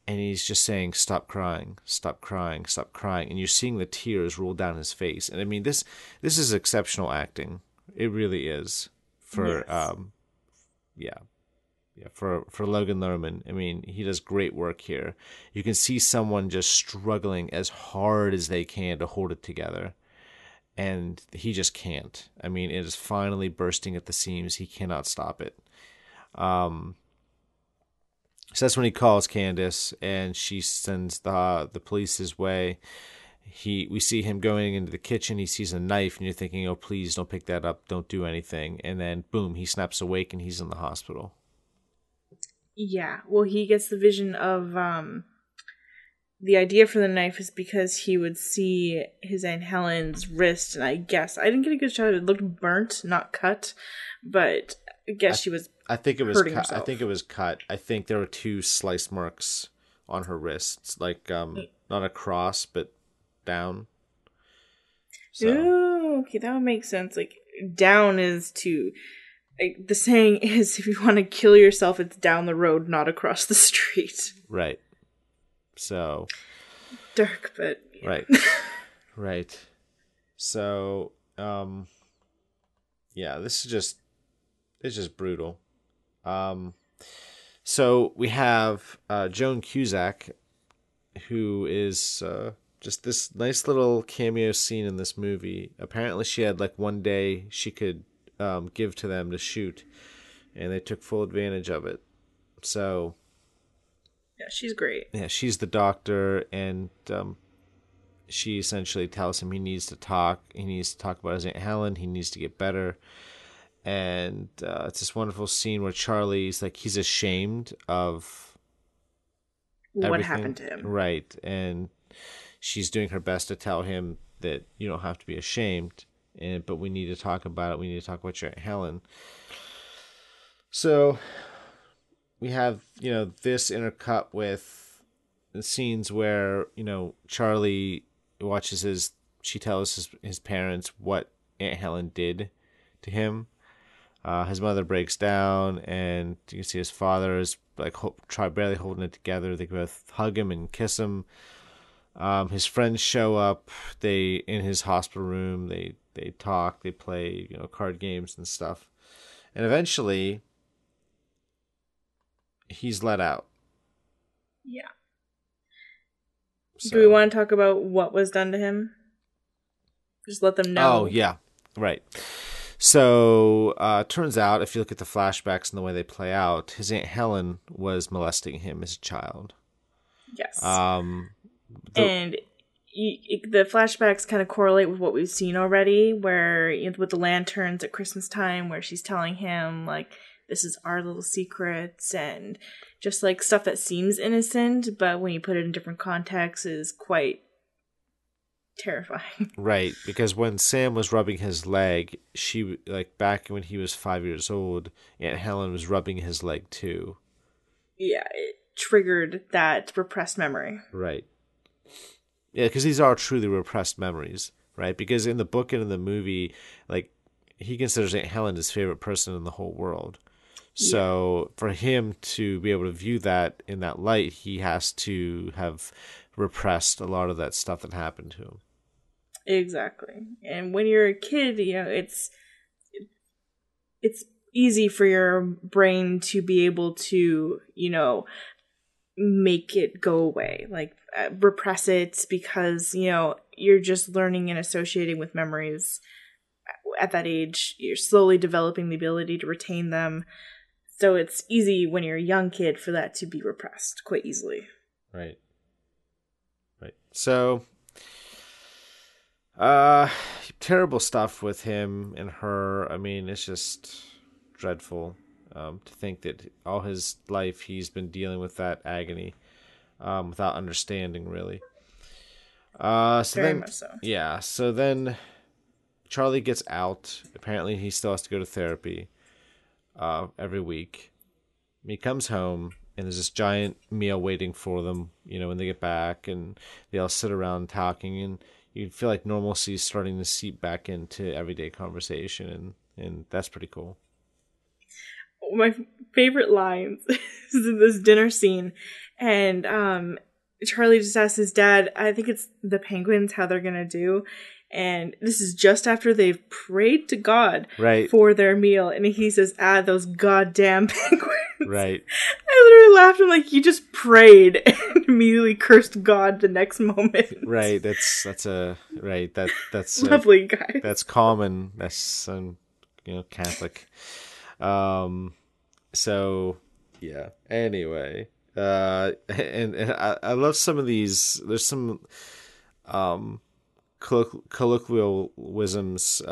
and he's just saying, "Stop crying, stop crying, stop crying." And you're seeing the tears roll down his face. And I mean, this is exceptional acting. It really is. For yes. For Logan Lerman, I mean, he does great work here. You can see someone just struggling as hard as they can to hold it together, and he just can't. I mean, it is finally bursting at the seams. He cannot stop it. So that's when he calls Candace, and she sends the police his way. We see him going into the kitchen. He sees a knife, and you're thinking, "Oh, please don't pick that up. Don't do anything." And then, boom, he snaps awake, and he's in the hospital. Yeah, well, he gets the vision of the idea for the knife is because he would see his Aunt Helen's wrist, and I guess I didn't get a good shot. It looked burnt, not cut, but I guess she was. I think it was cut. I think there were two slice marks on her wrists, like not a cross, but. Down. So. Ooh, okay, that would make sense. Like, down is to, like, the saying is, if you want to kill yourself, it's down the road, not across the street. Right. So. Dark, but. Yeah. Right. Right. So, yeah, this is just, it's just brutal. So we have Joan Cusack, who is, just this nice little cameo scene in this movie. Apparently she had like one day she could give to them to shoot, and they took full advantage of it. So yeah, she's great. Yeah, she's the doctor, and she essentially tells him he needs to talk. He needs to talk about his Aunt Helen. He needs to get better. And it's this wonderful scene where Charlie's like, he's ashamed of what happened to him. Right. And she's doing her best to tell him that you don't have to be ashamed, but we need to talk about it. We need to talk about your Aunt Helen. So we have, this intercut with the scenes where, Charlie watches she tells his parents what Aunt Helen did to him. His mother breaks down, and you can see his father is like barely holding it together. They both hug him and kiss him. His friends show up. They in his hospital room. They talk. They play card games and stuff. And eventually, he's let out. Yeah. So, do we want to talk about what was done to him? Just let them know. Oh yeah, right. So turns out, if you look at the flashbacks and the way they play out, his Aunt Helen was molesting him as a child. Yes. And the flashbacks kind of correlate with what we've seen already, where with the lanterns at Christmas time, where she's telling him, like, this is our little secrets, and just, like, stuff that seems innocent, but when you put it in different contexts is quite terrifying. Right, because when Sam was rubbing his leg, she, like, back when he was 5 years old, Aunt Helen was rubbing his leg, too. Yeah, it triggered that repressed memory. Right. Yeah, because these are truly repressed memories, right? Because in the book and in the movie, like, he considers Aunt Helen his favorite person in the whole world. Yeah. So for him to be able to view that in that light, he has to have repressed a lot of that stuff that happened to him. Exactly. And when you're a kid, it's easy for your brain to be able to, make it go away, like repress it, because you're just learning and associating with memories at that age. You're slowly developing the ability to retain them, so it's easy when you're a young kid for that to be repressed quite easily. Right So terrible stuff with him and her. I mean, it's just dreadful. To think that all his life he's been dealing with that agony without understanding, really. Very much so. Yeah, so then Charlie gets out. Apparently he still has to go to therapy. every week. And he comes home, and there's this giant meal waiting for them, you know, when they get back, and they all sit around talking, and you feel like normalcy is starting to seep back into everyday conversation, and that's pretty cool. My favorite lines is in this dinner scene, and Charlie just asks his dad, I think it's the penguins, how they're going to do. And this is just after they've prayed to God for their meal. And he says, ah, those goddamn penguins. Right. I literally laughed. I'm like, you just prayed and immediately cursed God the next moment. Right. That's lovely guy. That's common. That's, you know, Catholic. So yeah, anyway, and I love some of these. There's some, colloquialisms,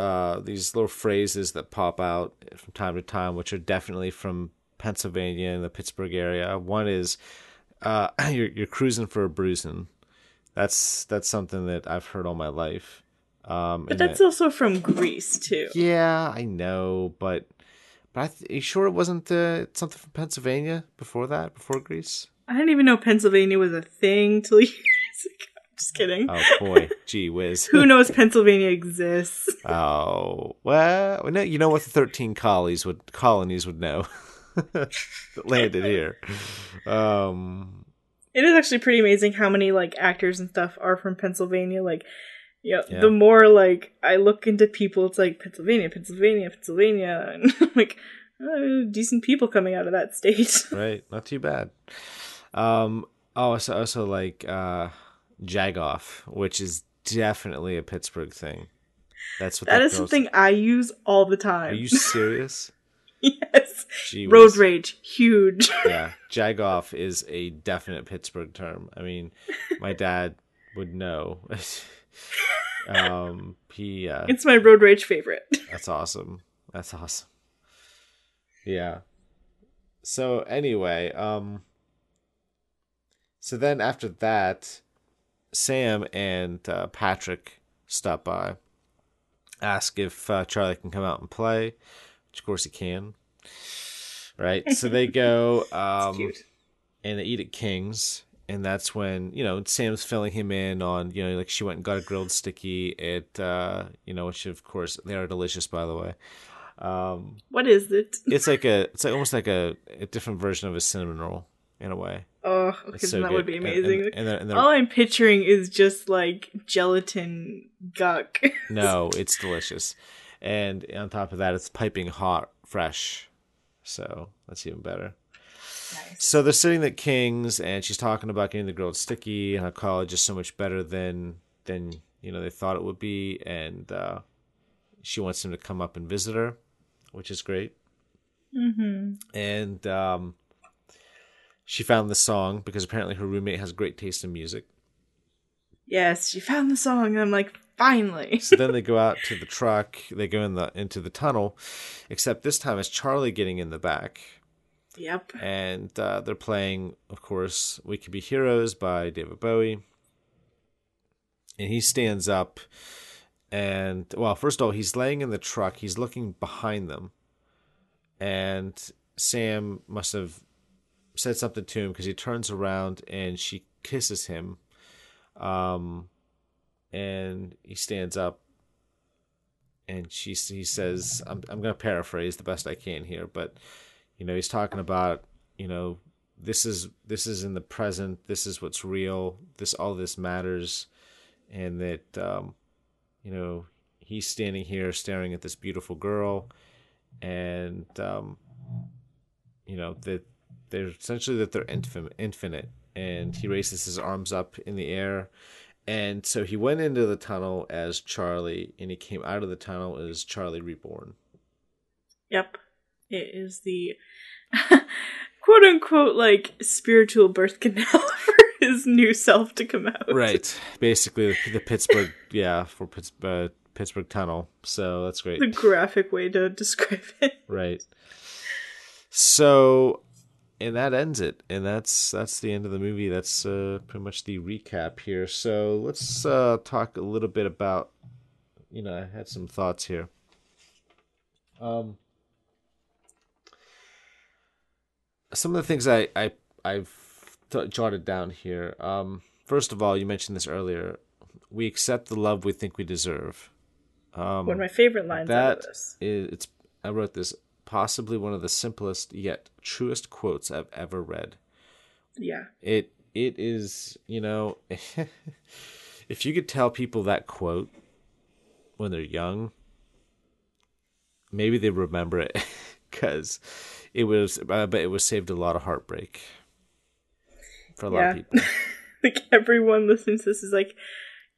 these little phrases that pop out from time to time, which are definitely from Pennsylvania and the Pittsburgh area. One is, you're cruising for a bruising. That's something that I've heard all my life. But that's also from Greece too. Yeah, I know, but are you sure it wasn't something from Pennsylvania before that, before Greece? I didn't even know Pennsylvania was a thing till years ago. Just kidding. Oh, boy. Gee whiz. Who knows Pennsylvania exists? Oh, well, no, you know what the 13 colonies would know that landed here. It is actually pretty amazing how many, like, actors and stuff are from Pennsylvania. Like, you know, yeah, the more, like, I look into people, it's like, Pennsylvania. And I'm like, decent people coming out of that state. Right. Not too bad. Also like... Jagoff, which is definitely a Pittsburgh thing. That's what that is something like. I use all the time. Are you serious? Yes. Gee, road rage, huge. Yeah, jagoff is a definite Pittsburgh term. I mean, my dad would know. It's my road rage favorite. That's awesome. Yeah. So anyway, so then after that, Sam and Patrick stop by, ask if Charlie can come out and play, which of course he can. Right, so they go and they eat at King's, and that's when, you know, Sam's filling him in on, you know, like she went and got a grilled sticky at, you know, which of course they are delicious, by the way. What is it? It's like almost like a different version of a cinnamon roll in a way. Oh, okay, so that would be amazing. And all I'm picturing is just like gelatin guck. No, it's delicious. And on top of that, it's piping hot, fresh. So that's even better. Nice. So they're sitting at King's, and she's talking about getting the grilled sticky, and how college is so much better than you know, they thought it would be. And she wants him to come up and visit her, which is great. Mm-hmm. And... she found the song because apparently her roommate has great taste in music. Yes, she found the song. And I'm like, finally. So then they go out to the truck. They go into the tunnel, except this time it's Charlie getting in the back. Yep. And they're playing, of course, We Could Be Heroes by David Bowie. And he stands up and, well, first of all, he's laying in the truck. He's looking behind them. And Sam must have said something to him because he turns around and she kisses him, and he stands up, and he says, I'm gonna paraphrase the best I can here, but you know, he's talking about, you know, this is in the present, this is what's real, all this matters, and that you know, he's standing here staring at this beautiful girl, and you know, that they're essentially that they're infinite. And he raises his arms up in the air. And so he went into the tunnel as Charlie, and he came out of the tunnel as Charlie Reborn. Yep. It is the quote unquote, like, spiritual birth canal for his new self to come out. Right. Basically the Pittsburgh, for Pittsburgh tunnel. So that's great. The graphic way to describe it. Right. So... and that ends it, and that's the end of the movie. That's pretty much the recap here. So let's talk a little bit about, you know, I had some thoughts here. some of the things I've jotted down here. First of all, you mentioned this earlier. We accept the love we think we deserve. One of my favorite lines out of this. I wrote this, possibly one of the simplest yet truest quotes I've ever read. Yeah. It is, you know, if you could tell people that quote when they're young, maybe they remember it, because it was saved a lot of heartbreak for a lot of people. Like everyone listening to this is like,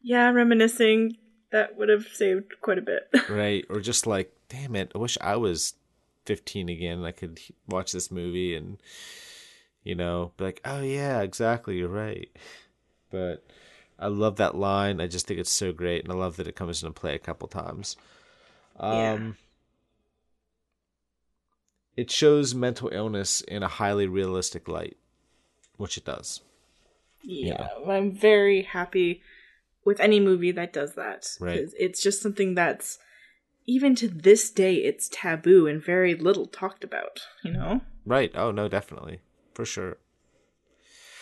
yeah, reminiscing, that would have saved quite a bit. Right. Or just like, damn it, I wish I was 15 again and I could watch this movie and, you know, be like, oh yeah, exactly, you're right. But I love that line. I just think it's so great, and I love that it comes into play a couple times. It shows mental illness in a highly realistic light, which it does. Yeah, you know? I'm very happy with any movie that does that. Right. It's just something that's, even to this day, it's taboo and very little talked about, you know? Right. Oh, no, definitely. For sure.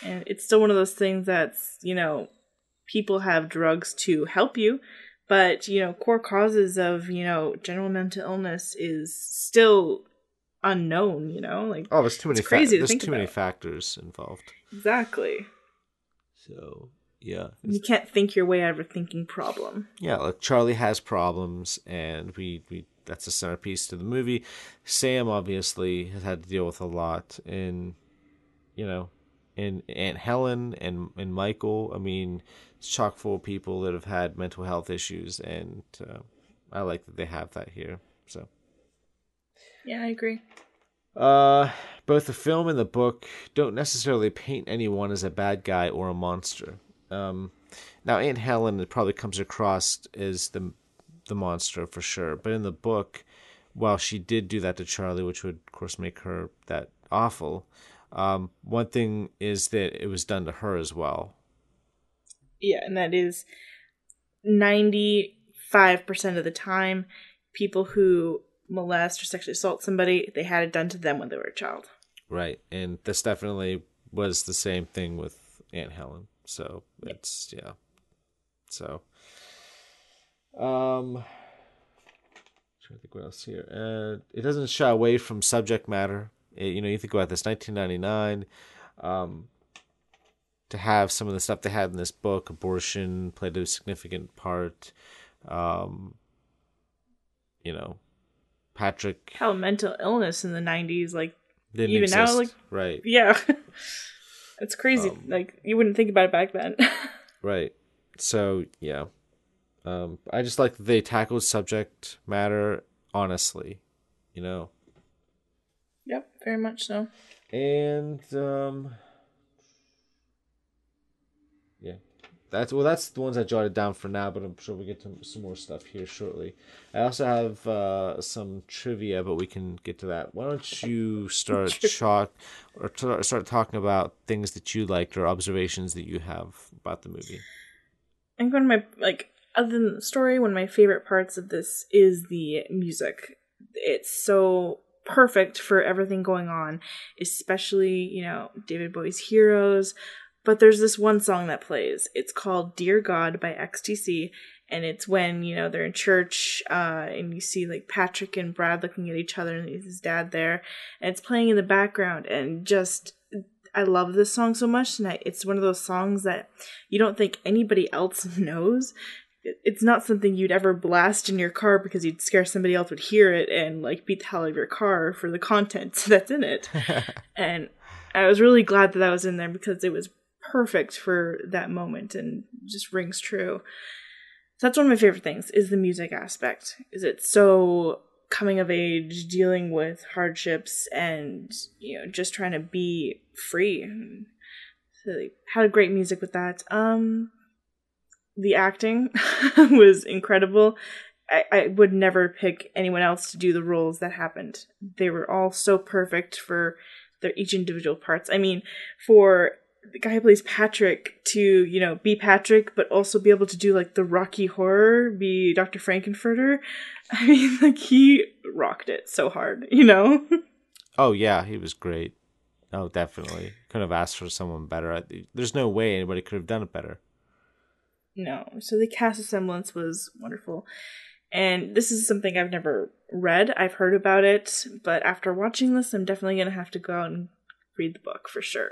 And it's still one of those things that's, you know, people have drugs to help you, but, you know, core causes of, you know, general mental illness is still unknown, you know? Like, oh, there's too many factors involved. Exactly. So, yeah. You can't think your way out of a thinking problem. Yeah, like Charlie has problems, and we that's a centerpiece to the movie. Sam obviously has had to deal with a lot in, you know, in Aunt Helen and Michael. I mean, it's chock full of people that have had mental health issues, and I like that they have that here. So. Yeah, I agree. Both the film and the book don't necessarily paint anyone as a bad guy or a monster. Now, Aunt Helen probably comes across as the monster for sure. But in the book, while she did do that to Charlie, which would, of course, make her that awful, one thing is that it was done to her as well. Yeah, and that is 95% of the time, people who molest or sexually assault somebody, they had it done to them when they were a child. Right, and this definitely was the same thing with Aunt Helen. So it's, yeah. So, trying to think what else here. It doesn't shy away from subject matter. You know, you think about this, 1999, to have some of the stuff they had in this book, abortion played a significant part. You know, Patrick. How mental illness in the 90s, like, didn't even exist. Now, like, right. Yeah. It's crazy. Like, you wouldn't think about it back then. Right. So, yeah. I just like that they tackled subject matter honestly, you know. Yep, very much so. And, yeah. That's the ones I jotted down for now, but I'm sure we'll get to some more stuff here shortly. I also have some trivia, but we can get to that. Why don't you start talking about things that you liked or observations that you have about the movie? I'm going to other than the story, one of my favorite parts of this is the music. It's so perfect for everything going on, especially, you know, David Bowie's Heroes. But there's this one song that plays. It's called Dear God by XTC. And it's when, you know, they're in church and you see like Patrick and Brad looking at each other and his dad there. And it's playing in the background. And just, I love this song so much tonight. It's one of those songs that you don't think anybody else knows. It's not something you'd ever blast in your car because you'd scare somebody else would hear it and like beat the hell out of your car for the content that's in it. And I was really glad that was in there because it was perfect for that moment and just rings true. So that's one of my favorite things is the music aspect. Is it so coming of age, dealing with hardships and, you know, just trying to be free. So they had great music with that. The acting was incredible. I would never pick anyone else to do the roles that happened. They were all so perfect for their each individual parts. I mean, for the guy who plays Patrick to, you know, be Patrick, but also be able to do, like, the Rocky Horror, be Dr. Frankenfurter. I mean, like, he rocked it so hard, you know? Oh, yeah, he was great. Oh, definitely. Couldn't have asked for someone better. There's no way anybody could have done it better. No. So the cast assemblance was wonderful. And this is something I've never read. I've heard about it. But after watching this, I'm definitely going to have to go out and read the book for sure.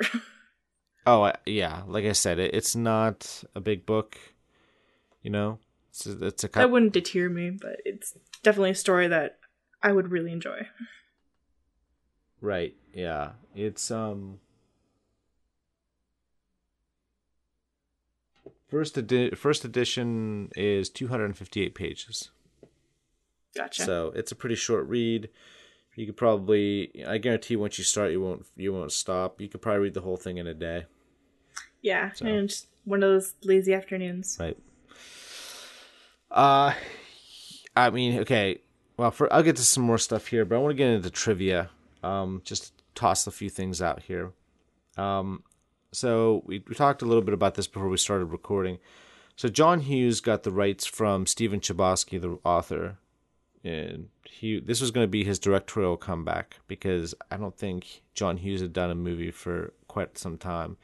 Oh, yeah. Like I said, it's not a big book, you know? It's a that wouldn't deter me, but it's definitely a story that I would really enjoy. Right, yeah. It's, first edition is 258 pages. Gotcha. So it's a pretty short read. You could probably, I guarantee once you start, you won't stop. You could probably read the whole thing in a day. Yeah, so. And just one of those lazy afternoons. Right. I mean, okay. Well, I'll get to some more stuff here, but I want to get into trivia. Just toss a few things out here. So we talked a little bit about this before we started recording. So John Hughes got the rights from Stephen Chbosky, the author. And this was going to be his directorial comeback because I don't think John Hughes had done a movie for quite some time.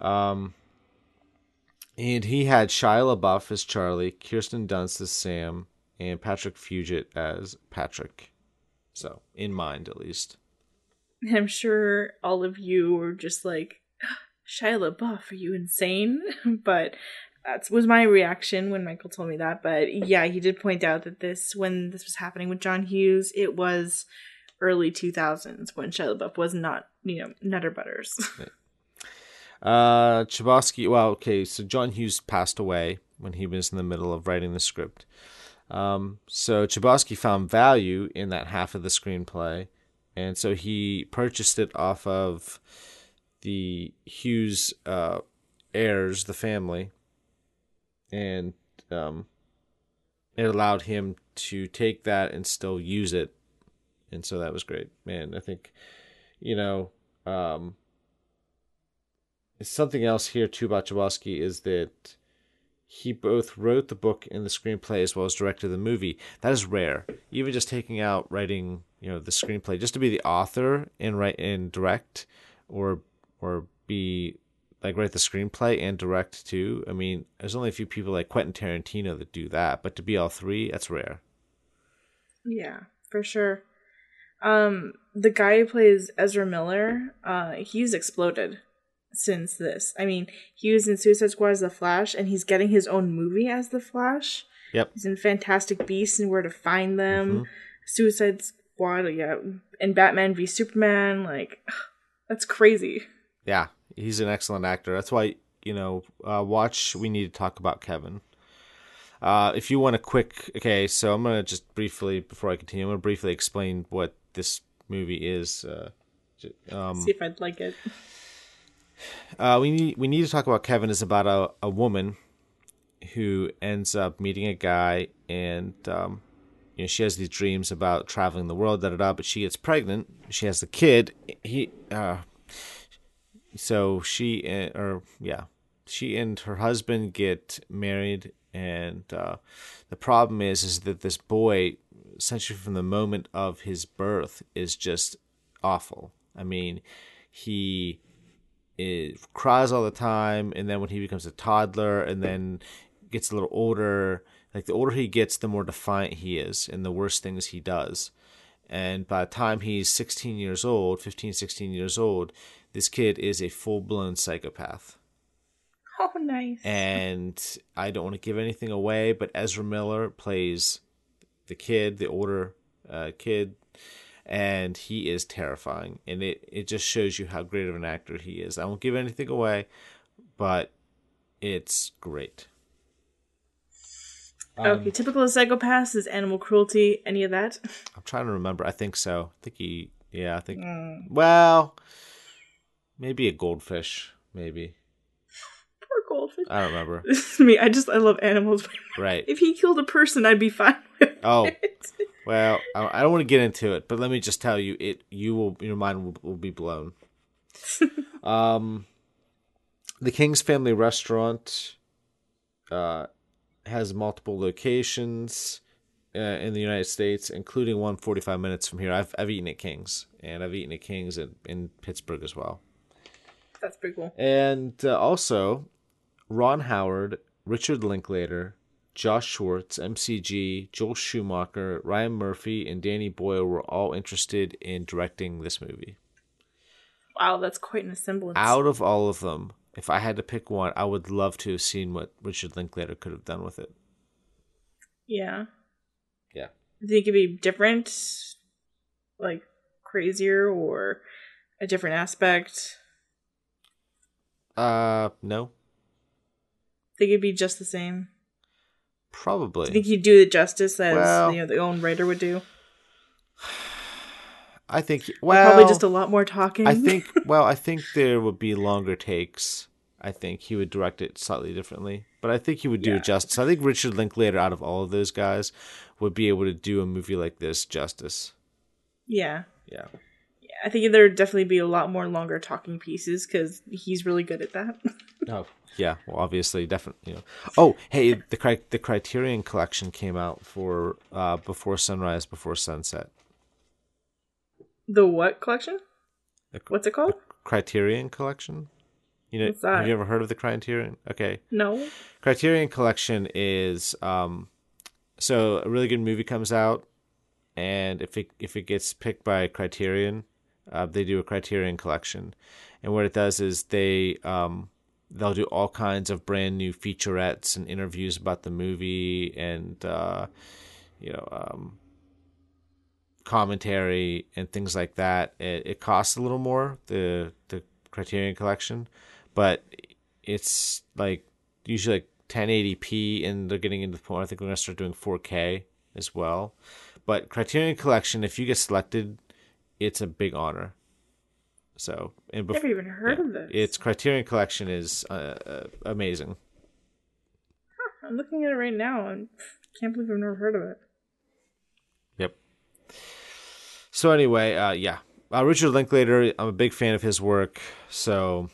And he had Shia LaBeouf as Charlie, Kirsten Dunst as Sam, and Patrick Fugit as Patrick. So, in mind, at least. I'm sure all of you were just like, Shia LaBeouf, are you insane? But that was my reaction when Michael told me that. But yeah, he did point out that when this was happening with John Hughes, it was early 2000s when Shia LaBeouf was not, you know, Nutter Butters. Right. Chbosky, well, okay, so John Hughes passed away when he was in the middle of writing the script. So Chbosky found value in that half of the screenplay, and so he purchased it off of the Hughes heirs, the family, and it allowed him to take that and still use it, and so that was great. Man, I think, you know... something else here too about Chbosky is that he both wrote the book and the screenplay as well as directed the movie. That is rare. Even just taking out writing, you know, the screenplay, just to be the author and write and direct, or be like write the screenplay and direct too. I mean, there's only a few people like Quentin Tarantino that do that, but to be all three, that's rare. Yeah, for sure. The guy who plays Ezra Miller, he's exploded since this. I mean, he was in Suicide Squad as the Flash, and he's getting his own movie as the Flash. Yep. He's in Fantastic Beasts and Where to Find Them, mm-hmm. Suicide Squad, yeah, and Batman v Superman. Like, that's crazy. Yeah, he's an excellent actor. That's why, you know, watch We Need to Talk About Kevin. If you want a quick, okay, so I'm going to just briefly, before I continue, I'm going to briefly explain what this movie is. See if I'd like it. We need to talk about Kevin is about a woman who ends up meeting a guy, and you know, she has these dreams about traveling the world, but she gets pregnant, she has the kid, she and her husband get married, and the problem is that this boy, essentially from the moment of his birth, is just awful. I mean, he cries all the time, and then when he becomes a toddler and then gets a little older, like the older he gets, the more defiant he is and the worse things he does. And by the time he's 16 years old, this kid is a full-blown psychopath. Oh, nice. And I don't want to give anything away, but Ezra Miller plays the kid, the older kid. And he is terrifying, and it just shows you how great of an actor he is. I won't give anything away, but it's great. Okay, typical of psychopaths is animal cruelty. Any of that? I'm trying to remember. I think so. Well, maybe a goldfish. Maybe. Poor goldfish. I don't remember. This is me. I love animals. Right. If he killed a person, I'd be fine with it. Oh. Well, I don't want to get into it, but let me just tell you, your mind will be blown. The King's Family Restaurant has multiple locations. in the United States, including one 45 minutes from here. I've eaten at King's, and I've eaten at King's in Pittsburgh as well. That's pretty cool. And also, Ron Howard, Richard Linklater, Josh Schwartz, MCG, Joel Schumacher, Ryan Murphy, and Danny Boyle were all interested in directing this movie. Wow, that's quite an assemblage. Out of all of them, if I had to pick one, I would love to have seen what Richard Linklater could have done with it. Yeah. Yeah. I think it'd be different, like crazier or a different aspect. No. I think it'd be just the same. Probably. I think he'd do the justice that the own writer would do. I think probably just a lot more talking. I think there would be longer takes. I think he would direct it slightly differently, but I think he would do justice. I think Richard Linklater, out of all of those guys, would be able to do a movie like this justice. Yeah. Yeah. I think there would definitely be a lot more longer talking pieces because he's really good at that. Oh, yeah. Well, obviously, definitely. You know. Oh, hey, the Criterion Collection came out for Before Sunrise, Before Sunset. The what collection? What's it called? Criterion Collection. You know, what's that? Have you ever heard of the Criterion? Okay. No. Criterion Collection is so a really good movie comes out, and if it gets picked by Criterion. They do a Criterion Collection, and what it does is they'll do all kinds of brand new featurettes and interviews about the movie and commentary and things like that. It costs a little more, the Criterion Collection, but it's like usually like 1080p, and they're getting into the point I think we're gonna start doing 4K as well. But Criterion Collection, if you get selected, it's a big honor. So, I've never even heard of this. Its Criterion Collection is amazing. Huh, I'm looking at it right now and can't believe I've never heard of it. Yep. So anyway, Richard Linklater, I'm a big fan of his work, so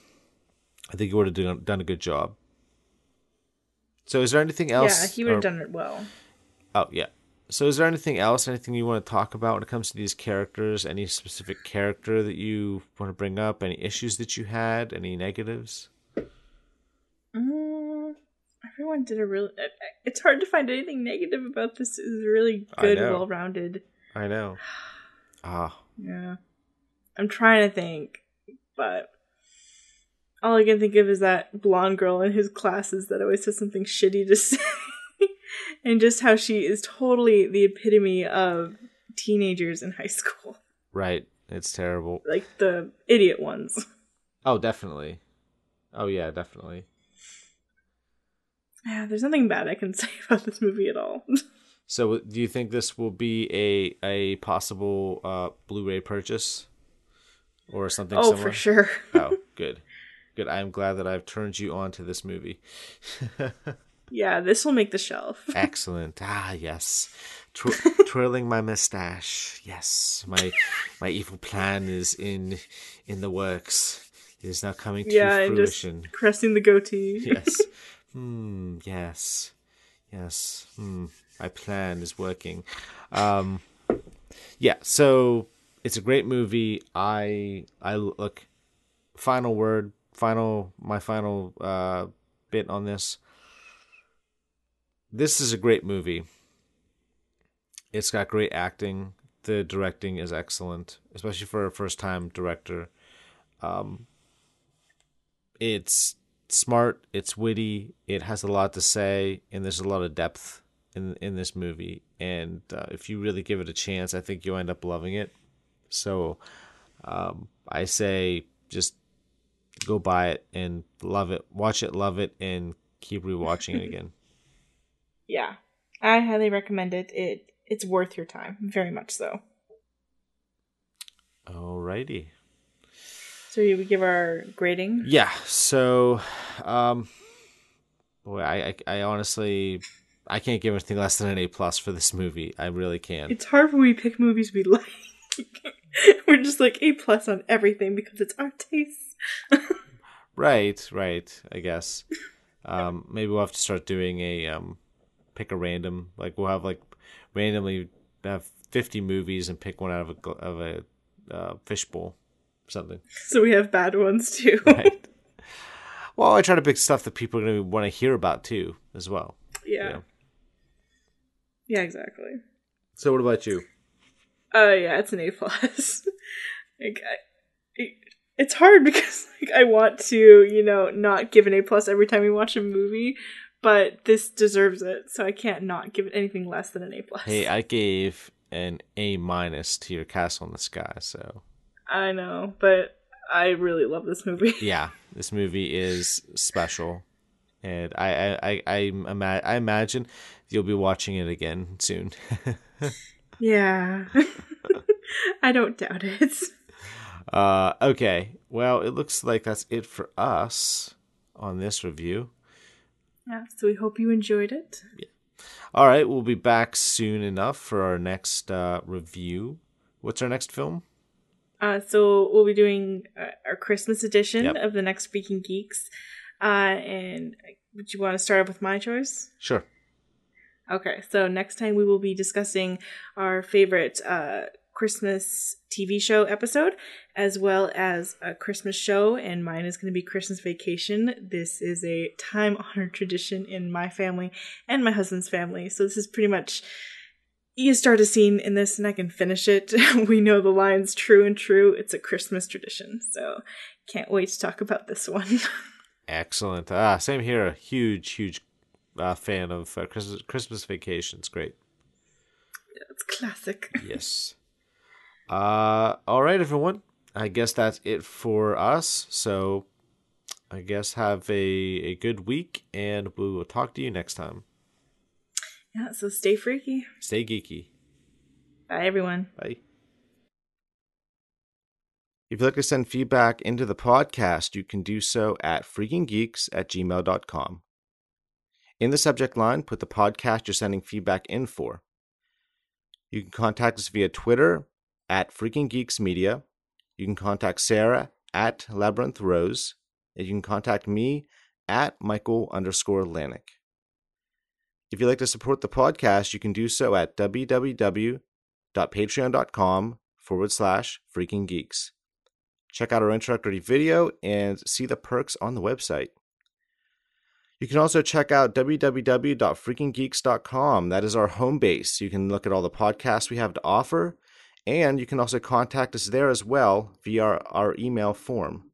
I think he would have done a good job. So is there anything else? Yeah, he would have done it well. Oh, yeah. So is there anything else, anything you want to talk about when it comes to these characters? Any specific character that you want to bring up? Any issues that you had? Any negatives? Everyone did a really... It's hard to find anything negative about this. It's really good, well-rounded. I know. Ah. Yeah. I'm trying to think, but... All I can think of is that blonde girl in his classes that always says something shitty to say. And just how she is totally the epitome of teenagers in high school. Right. It's terrible. Like the idiot ones. Oh, definitely. Oh, yeah, definitely. Yeah, there's nothing bad I can say about this movie at all. So do you think this will be a possible Blu-ray purchase? Or something similar? Oh, for sure. Oh, good. Good. I'm glad that I've turned you on to this movie. Yeah, this will make the shelf. Excellent. Ah, yes. Twirling my mustache. Yes, my evil plan is in the works. It is now coming to fruition. And just caressing the goatee. Yes. Yes. Yes. My plan is working. Yeah. So it's a great movie. I look. Final word. My final bit on this. This is a great movie. It's got great acting. The directing is excellent, especially for a first-time director. It's smart. It's witty. It has a lot to say, and there's a lot of depth in this movie. And if you really give it a chance, I think you'll end up loving it. So I say just go buy it and love it. Watch it, love it, and keep rewatching it again. Yeah, I highly recommend it. It's worth your time, very much so. Alrighty. So we give our grading? Yeah, so I honestly, I can't give anything less than an A+ for this movie. I really can't. It's hard when we pick movies we like. We're just like A+ on everything because it's our taste. Right, I guess. Maybe we'll have to start doing a... pick a random, like we'll have like randomly have 50 movies and pick one out of a fishbowl, something. So we have bad ones too. Right. Well, I try to pick stuff that people are going to want to hear about too, as well. Yeah. You know? Yeah, exactly. So, what about you? Yeah, it's an A+. Like, it's hard because I want to, not give an A+ every time we watch a movie, but this deserves it, so I can't not give it anything less than an A+. Hey, I gave an A- to your Castle in the Sky, so. I know, but I really love this movie. Yeah, this movie is special, and I imagine you'll be watching it again soon. Yeah. I don't doubt it. Okay. Well, it looks like that's it for us on this review. Yeah, so we hope you enjoyed it. Yeah. All right, we'll be back soon enough for our next review. What's our next film? So we'll be doing our Christmas edition of the next Speaking Geeks. And would you want to start off with my choice? Sure. Okay, so next time we will be discussing our favorite Christmas TV show episode, as well as a Christmas show, and mine is going to be Christmas Vacation. This is a time-honored tradition in my family and my husband's family, so this is pretty much, you start a scene in this and I can finish it. We know the line's true and true. It's a Christmas tradition, so can't wait to talk about this one. Excellent. Same here. Huge fan of Christmas Vacation. It's great. Yeah, it's classic. Yes. All right, everyone. I guess that's it for us. So I guess have a good week, and we will talk to you next time. Yeah, so stay freaky. Stay geeky. Bye, everyone. Bye. If you'd like to send feedback into the podcast, you can do so at freakinggeeks@gmail.com. In the subject line, put the podcast you're sending feedback in for. You can contact us via Twitter at Freaking Geeks Media. You can contact Sarah at Labyrinth Rose. And you can contact me at Michael_Lanick. If you'd like to support the podcast, you can do so at www.patreon.com/freakinggeeks. Check out our introductory video and see the perks on the website. You can also check out www.freakinggeeks.com. That is our home base. You can look at all the podcasts we have to offer, and you can also contact us there as well via our email form.